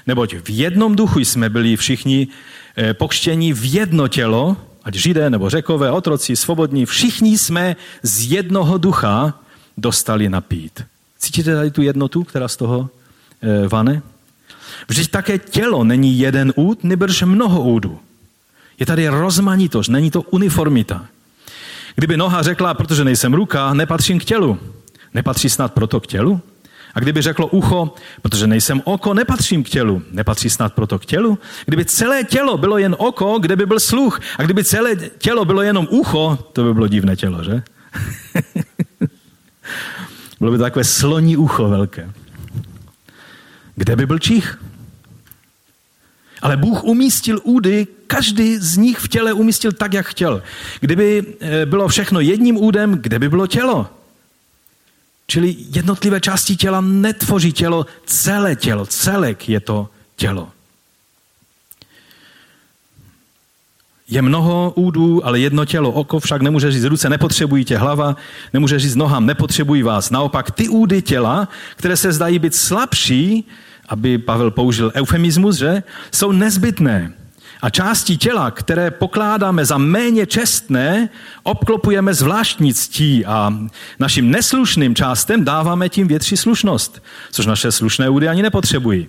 Neboť v jednom duchu jsme byli všichni pokřtěni v jedno tělo, ať Židé nebo Řekové, otroci, svobodní, všichni jsme z jednoho ducha dostali napít. Cítíte tady tu jednotu, která z toho vane? Vždyť také tělo není jeden úd, nýbrž mnoho údů. Je tady rozmanitost, není to uniformita. Kdyby noha řekla, protože nejsem ruka, nepatřím k tělu. Nepatří snad proto k tělu? A kdyby řeklo ucho, protože nejsem oko, nepatřím k tělu. Nepatří snad proto k tělu? Kdyby celé tělo bylo jen oko, kde by byl sluch? A kdyby celé tělo bylo jenom ucho, to by bylo divné tělo, že? Bylo by to takové sloní ucho velké. Kde by byl čich? Ale Bůh umístil údy, každý z nich v těle umístil tak, jak chtěl. Kdyby bylo všechno jedním údem, kde by bylo tělo? Čili jednotlivé části těla netvoří tělo, celé tělo, celek je to tělo. Je mnoho údů, ale jedno tělo. Oko však nemůže říct ruce, nepotřebují tě, hlava nemůže říct nohám, nepotřebují vás. Naopak ty údy těla, které se zdají být slabší, aby Pavel použil eufemismus, že, jsou nezbytné. A části těla, které pokládáme za méně čestné, obklopujeme zvláštní ctí a našim neslušným částem dáváme tím větší slušnost, což naše slušné údy ani nepotřebují.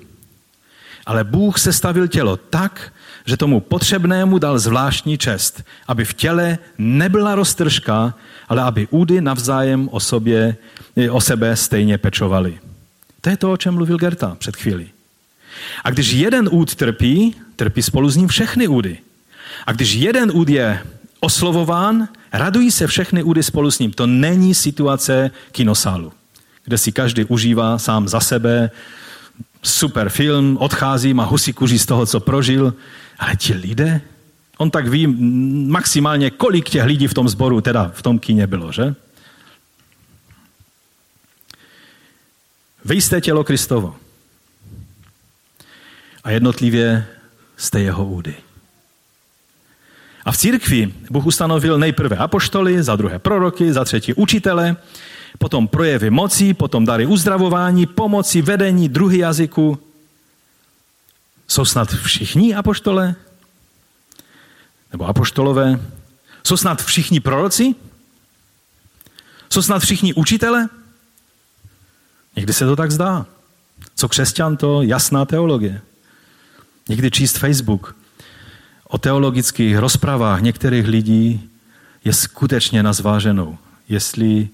Ale Bůh sestavil tělo tak, že tomu potřebnému dal zvláštní čest, aby v těle nebyla roztržka, ale aby údy navzájem o sobě, o sebe stejně pečovaly. To je to, o čem mluvil Gerta před chvílí. A když jeden úd trpí, trpí spolu s ním všechny údy. A když jeden úd je oslovován, radují se všechny údy spolu s ním. To není situace kinosálu, kde si každý užívá sám za sebe, super film, odchází, má husí kůži z toho, co prožil. Ale ti lidé, on tak ví maximálně, kolik těch lidí v tom sboru, teda v tom kině bylo, že? Vy jste tělo Kristovo. A jednotlivě jste jeho údy. A v církvi Bůh ustanovil nejprve apoštoly, za druhé proroky, za třetí učitele, potom projevy moci, potom dary uzdravování, pomoci, vedení, druhy jazyku. Jsou snad všichni apoštole? Nebo apoštolové? Jsou snad všichni proroci? Jsou snad všichni učitele? Někdy se to tak zdá. Co křesťan, to jasná teologie. Někdy číst Facebook o teologických rozpravách některých lidí je skutečně na zváženou. Jestli,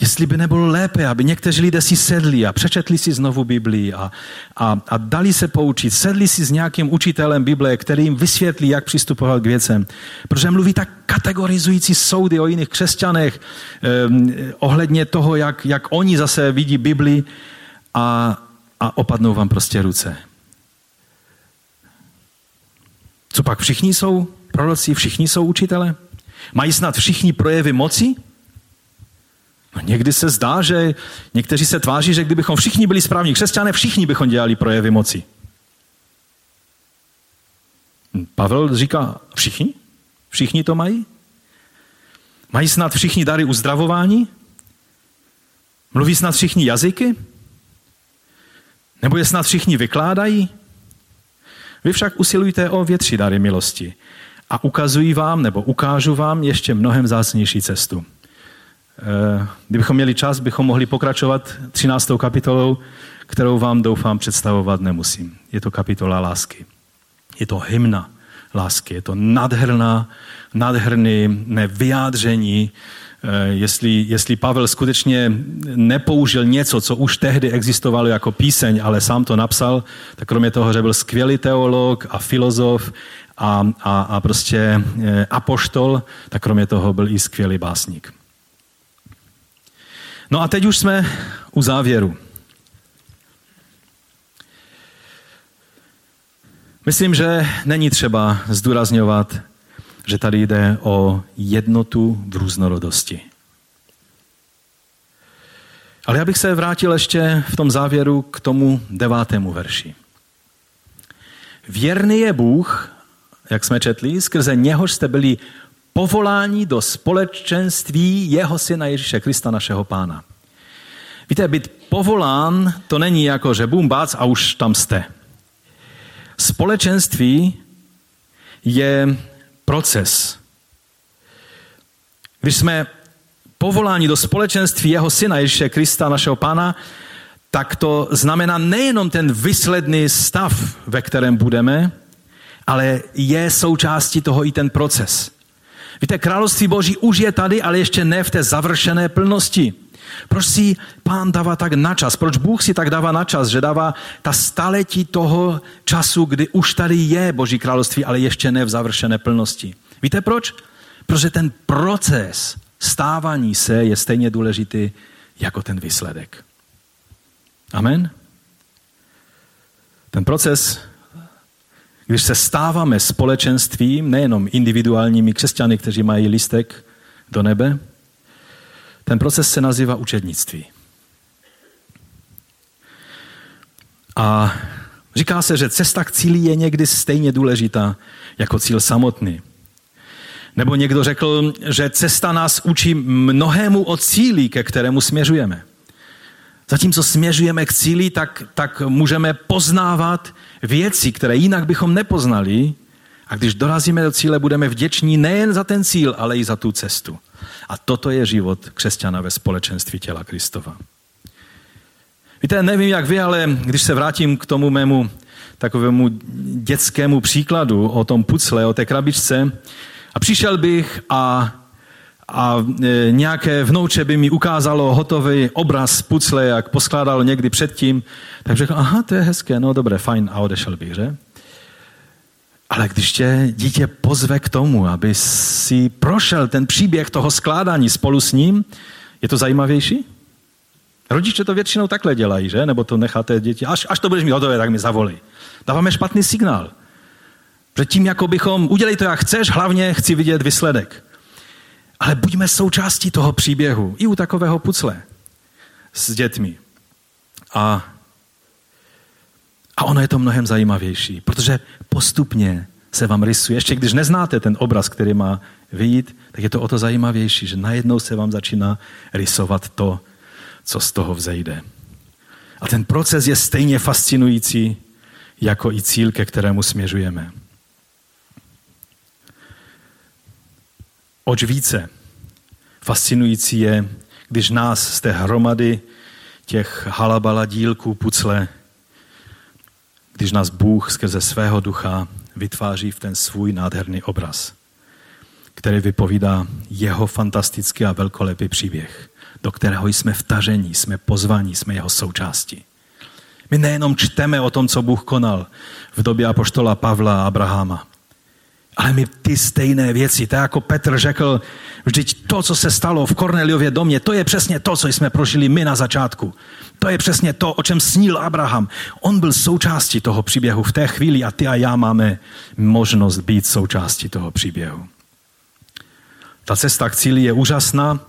jestli by nebylo lépe, aby někteří lidé si sedli a přečetli si znovu Biblii a, a, a dali se poučit, sedli si s nějakým učitelem Bible, který jim vysvětlí, jak přistupovat k věcem. Protože mluví tak kategorizující soudy o jiných křesťanech eh, ohledně toho, jak, jak oni zase vidí Biblii a, a opadnou vám prostě ruce. Co pak všichni jsou proroci, všichni jsou učitele? Mají snad všichni projevy moci? No někdy se zdá, že někteří se tváří, že kdybychom všichni byli správní křesťané, všichni bychom dělali projevy moci. Pavel říká, všichni? Všichni to mají? Mají snad všichni dary uzdravování? Mluví snad všichni jazyky? Nebo je snad všichni vykládají? Vy však usilujte o větší dary milosti a ukazují vám, nebo ukážu vám ještě mnohem zácnější cestu. Kdybychom měli čas, bychom mohli pokračovat třináctou kapitolou, kterou vám doufám představovat nemusím. Je to kapitola lásky. Je to hymna lásky. Je to nádherná, nádherné vyjádření. Jestli, jestli Pavel skutečně nepoužil něco, co už tehdy existovalo jako píseň, ale sám to napsal, tak kromě toho, že byl skvělý teolog a filozof a, a, a prostě apoštol, tak kromě toho byl i skvělý básník. No a teď už jsme u závěru. Myslím, že není třeba zdůrazňovat, že tady jde o jednotu v různorodosti. Ale já bych se vrátil ještě v tom závěru k tomu devátému verši. Věrný je Bůh, jak jsme četli, skrze něhož jste byli povoláni do společenství jeho syna Ježíše Krista, našeho Pána. Víte, být povolán, to není jako, že bum, bác a už tam jste. Společenství je proces. Když jsme povoláni do společenství jeho syna Ježíše Krista, našeho Pána, tak to znamená nejenom ten výsledný stav, ve kterém budeme, ale je součástí toho i ten proces. Víte, království Boží už je tady, ale ještě ne v té završené plnosti. Proč si Pán dává tak na čas? Proč Bůh si tak dává na čas, že dává ta staletí toho času, kdy už tady je Boží království, ale ještě ne v završené plnosti? Víte proč? Protože ten proces stávání se je stejně důležitý jako ten výsledek. Amen? Ten proces, když se stáváme společenstvím, nejenom individuálními křesťany, kteří mají lístek do nebe, ten proces se nazývá učednictví. A říká se, že cesta k cíli je někdy stejně důležitá jako cíl samotný. Nebo někdo řekl, že cesta nás učí mnohému o cíli, ke kterému směřujeme. Zatímco směřujeme k cíli, tak, tak můžeme poznávat věci, které jinak bychom nepoznali, a když dorazíme do cíle, budeme vděční nejen za ten cíl, ale i za tu cestu. A toto je život křesťana ve společenství těla Kristova. Víte, nevím jak vy, ale když se vrátím k tomu mému takovému dětskému příkladu o tom pucle, o té krabičce, a přišel bych a, a nějaké vnouče by mi ukázalo hotový obraz pucle, jak poskládal někdy předtím, tak řekl, aha, to je hezké, no dobré, fajn, a odešel bych, že? Ale když tě dítě pozve k tomu, aby si prošel ten příběh toho skládání spolu s ním, je to zajímavější? Rodiče to většinou takhle dělají, že? Nebo to necháte děti, až, až to budeš mít hodové, tak mi zavolej. Dáváme špatný signál. Protože tím, jako bychom, udělej to, jak chceš, hlavně chci vidět výsledek. Ale buďme součástí toho příběhu, i u takového pucle s dětmi. A A ono je to mnohem zajímavější, protože postupně se vám rysuje. Ještě když neznáte ten obraz, který má vyjít, tak je to o to zajímavější, že najednou se vám začíná rysovat to, co z toho vzejde. A ten proces je stejně fascinující, jako i cíl, ke kterému směřujeme. Oč více fascinující je, když nás z té hromady těch halabaladílků pucle, když nás Bůh skrze svého ducha vytváří v ten svůj nádherný obraz, který vypovídá jeho fantastický a velkolepý příběh, do kterého jsme vtaženi, jsme pozváni, jsme jeho součástí. My nejenom čteme o tom, co Bůh konal v době apoštola Pavla a Abrahama, ale my ty stejné věci, tak jako Petr řekl, vždyť to, co se stalo v Kornéliově domě, to je přesně to, co jsme prožili my na začátku. To je přesně to, o čem snil Abraham. On byl součástí toho příběhu v té chvíli a ty a já máme možnost být součástí toho příběhu. Ta cesta k cíli je úžasná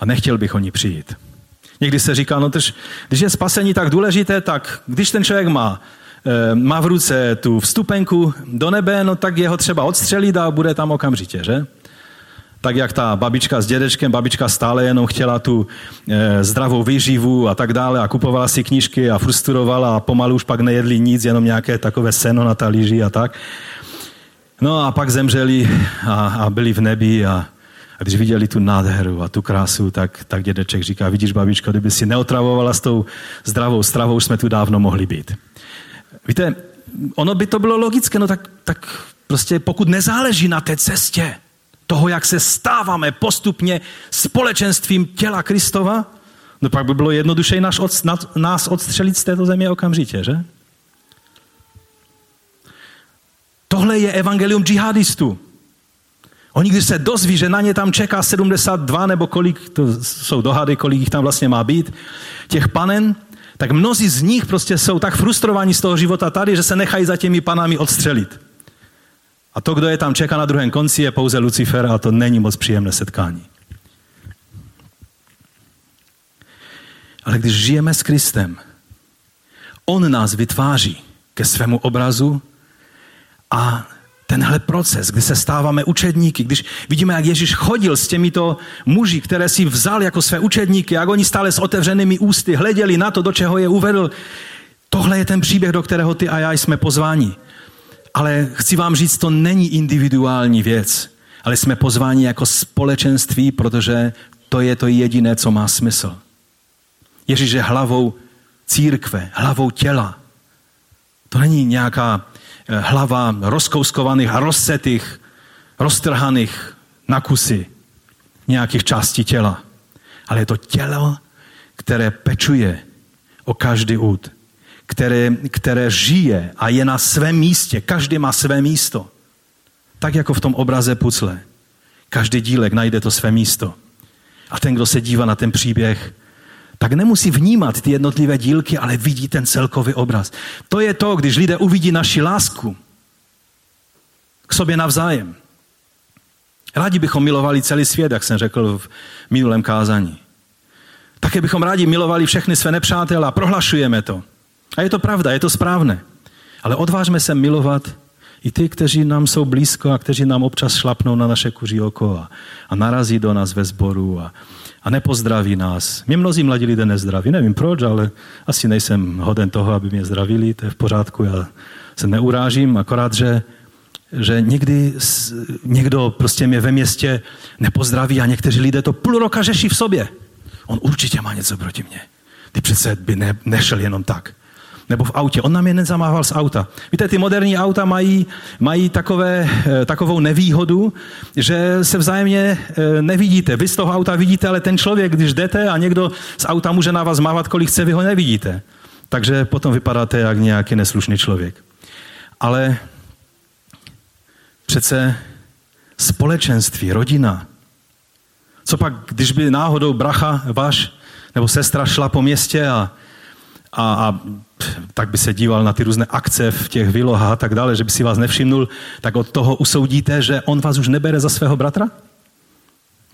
a nechtěl bych o ní přijít. Někdy se říká, no tež, když je spasení tak důležité, tak když ten člověk má má v ruce tu vstupenku do nebe, no tak jeho třeba odstřelit a bude tam okamžitě, že? Tak jak ta babička s dědečkem, babička stále jenom chtěla tu e, zdravou výživu a tak dále a kupovala si knížky a frusturovala a pomalu už pak nejedli nic, jenom nějaké takové seno na talíři a tak. No a pak zemřeli a, a byli v nebi a, a když viděli tu nádheru a tu krásu, tak, tak dědeček říká, vidíš babičko, kdyby si neotravovala s tou zdravou stravou, už jsme tu dávno mohli být. Víte, ono by to bylo logické, no tak, tak prostě pokud nezáleží na té cestě toho, jak se stáváme postupně společenstvím těla Kristova, no pak by bylo jednodušeji nás odstřelit z této země okamžitě, že? Tohle je evangelium džihadistů. Oni, když se dozví, že na ně tam čeká sedmdesát dva, nebo kolik, to jsou dohady, kolik jich tam vlastně má být, těch panen, tak mnozí z nich prostě jsou tak frustrovaní z toho života tady, že se nechají za těmi panami odstřelit. A to, kdo je tam čeká na druhém konci, je pouze Lucifer a to není moc příjemné setkání. Ale když žijeme s Kristem, on nás vytváří ke svému obrazu a tenhle proces, kdy se stáváme učedníky, když vidíme, jak Ježíš chodil s těmito muži, které si vzal jako své učedníky, jak oni stále s otevřenými ústy hleděli na to, do čeho je uvedl. Tohle je ten příběh, do kterého ty a já jsme pozváni. Ale chci vám říct, to není individuální věc, ale jsme pozváni jako společenství, protože to je to jediné, co má smysl. Ježíš je hlavou církve, hlavou těla. To není nějaká hlava rozkouskovaných a rozsetých, roztrhaných na kusy nějakých částí těla. Ale je to tělo, které pečuje o každý út, které, které žije a je na svém místě. Každý má své místo. Tak jako v tom obraze pucle. Každý dílek najde to své místo. A ten, kdo se dívá na ten příběh, tak nemusí vnímat ty jednotlivé dílky, ale vidí ten celkový obraz. To je to, když lidé uvidí naši lásku k sobě navzájem. Rádi bychom milovali celý svět, jak jsem řekl v minulém kázání. Také bychom rádi milovali všechny své nepřátelé a prohlašujeme to. A je to pravda, je to správné. Ale odvážme se milovat i ty, kteří nám jsou blízko a kteří nám občas šlapnou na naše kuří oko a, a narazí do nás ve sboru a A nepozdraví nás. Mě mnozí mladí lidé nezdraví. Nevím proč, ale asi nejsem hoden toho, aby mě zdravili. To je v pořádku, já se neurážím. Akorát, že, že někdy někdo prostě mě ve městě nepozdraví a někteří lidé to půl roka řeší v sobě. On určitě má něco proti mně. Ty přece by ne, nešel jenom tak. Nebo v autě. On na mě nezamával z auta. Víte, ty moderní auta mají, mají takové, takovou nevýhodu, že se vzájemně nevidíte. Vy z toho auta vidíte, ale ten člověk, když jdete a někdo z auta může na vás mávat, kolik chce, vy ho nevidíte. Takže potom vypadáte jak nějaký neslušný člověk. Ale přece společenství, rodina. Co pak, když by náhodou bracha váš nebo sestra šla po městě a A, a tak by se díval na ty různé akce v těch vilohách a tak dále, že by si vás nevšimnul, tak od toho usoudíte, že on vás už nebere za svého bratra?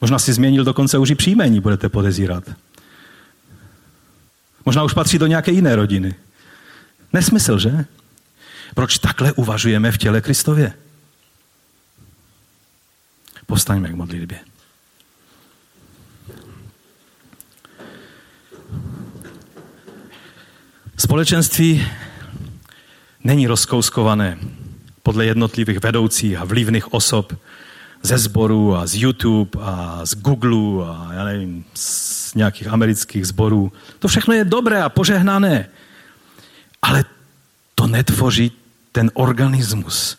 Možná si změnil dokonce už i příjmení, budete podezírat. Možná už patří do nějaké jiné rodiny. Nesmysl, že? Proč takhle uvažujeme v těle Kristově? Povstaňme k modlitbě. Společenství není rozkouskované podle jednotlivých vedoucích a vlivných osob ze sborů a z YouTube a z Google a já nevím, z nějakých amerických sborů. To všechno je dobré a požehnané, ale to netvoří ten organismus,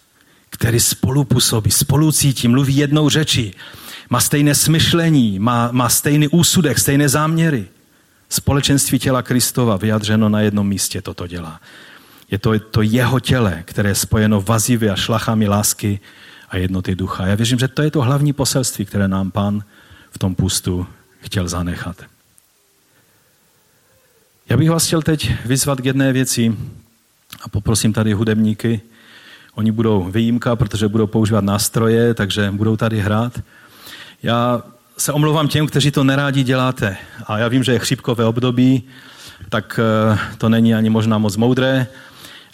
který spolu působí, spolu cítí, mluví jednou řečí, má stejné smyšlení, má, má stejný úsudek, stejné záměry. Společenství těla Kristova vyjadřeno na jednom místě toto dělá. Je to, to jeho těle, které je spojeno vazivy a šlachami lásky a jednoty ducha. Já věřím, že to je to hlavní poselství, které nám Pán v tom pustu chtěl zanechat. Já bych vás chtěl teď vyzvat k jedné věci a poprosím tady hudebníky. Oni budou výjimka, protože budou používat nástroje, takže budou tady hrát. Já se omlouvám těm, kteří to nerádi děláte. A já vím, že je chřipkové období, tak to není ani možná moc moudré.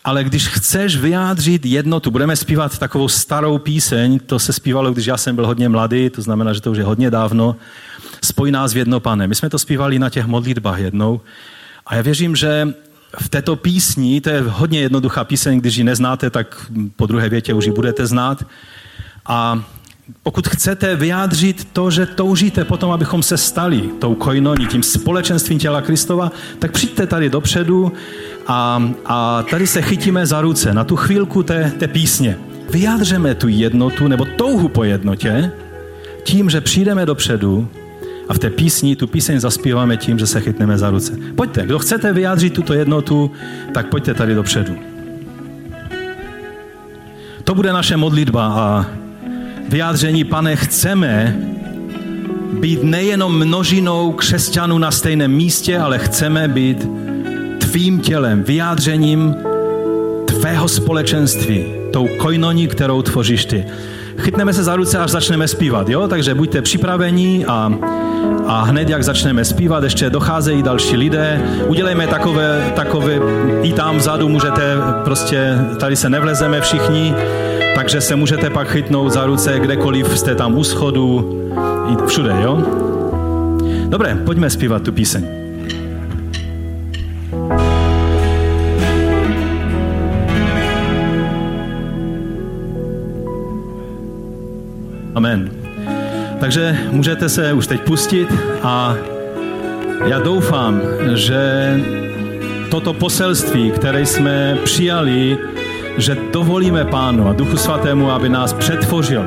Ale když chceš vyjádřit jednotu, budeme zpívat takovou starou píseň, to se zpívalo, když já jsem byl hodně mladý, to znamená, že to už je hodně dávno, Spoj nás v jedno, Pane. My jsme to zpívali na těch modlitbách jednou. A já věřím, že v této písni, to je hodně jednoduchá píseň, když ji neznáte, tak po druhé větě už ji budete znát. A pokud chcete vyjádřit to, že toužíte potom, abychom se stali tou koinoní, tím společenstvím těla Kristova, tak přijďte tady dopředu a, a tady se chytíme za ruce na tu chvílku té, té písně. Vyjádřeme tu jednotu nebo touhu po jednotě tím, že přijdeme dopředu a v té písni tu píseň zaspíváme tím, že se chytneme za ruce. Pojďte, kdo chcete vyjádřit tuto jednotu, tak pojďte tady dopředu. To bude naše modlitba a vyjádření, Pane, chceme být nejenom množinou křesťanů na stejném místě, ale chceme být tvým tělem, vyjádřením tvého společenství, tou koinoní, kterou tvoříš ty. Chytneme se za ruce, až začneme zpívat, jo? Takže buďte připraveni a, a hned, jak začneme zpívat, ještě docházejí další lidé. Udělejme takové, takové, i tam vzadu můžete, prostě tady se nevlezeme všichni, takže se můžete pak chytnout za ruce, kdekoliv jste tam u schodu, všude, jo? Dobré, pojďme zpívat tu píseň. Amen. Takže můžete se už teď pustit a já doufám, že toto poselství, které jsme přijali, že dovolíme Pánu a Duchu Svatému, aby nás přetvořil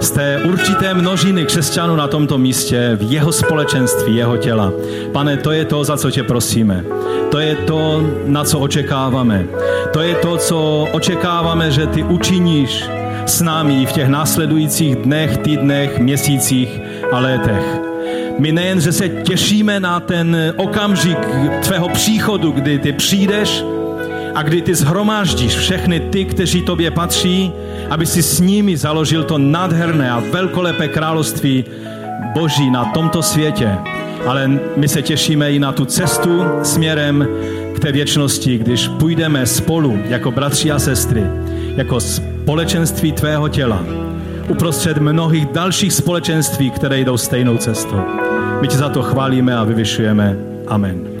z té určité množiny křesťanů na tomto místě v jeho společenství, jeho těla. Pane, to je to, za co tě prosíme. To je to, na co očekáváme. To je to, co očekáváme, že ty učiníš s námi v těch následujících dnech, týdnech, měsících a létech. My nejen, že se těšíme na ten okamžik tvého příchodu, kdy ty přijdeš a kdy ty shromáždíš všechny ty, kteří tobě patří, aby si s nimi založil to nádherné a velkolepé království Boží na tomto světě. Ale my se těšíme i na tu cestu směrem k té věčnosti, když půjdeme spolu jako bratři a sestry, jako společenství tvého těla, uprostřed mnohých dalších společenství, které jdou stejnou cestou. My ti za to chválíme a vyvyšujeme. Amen.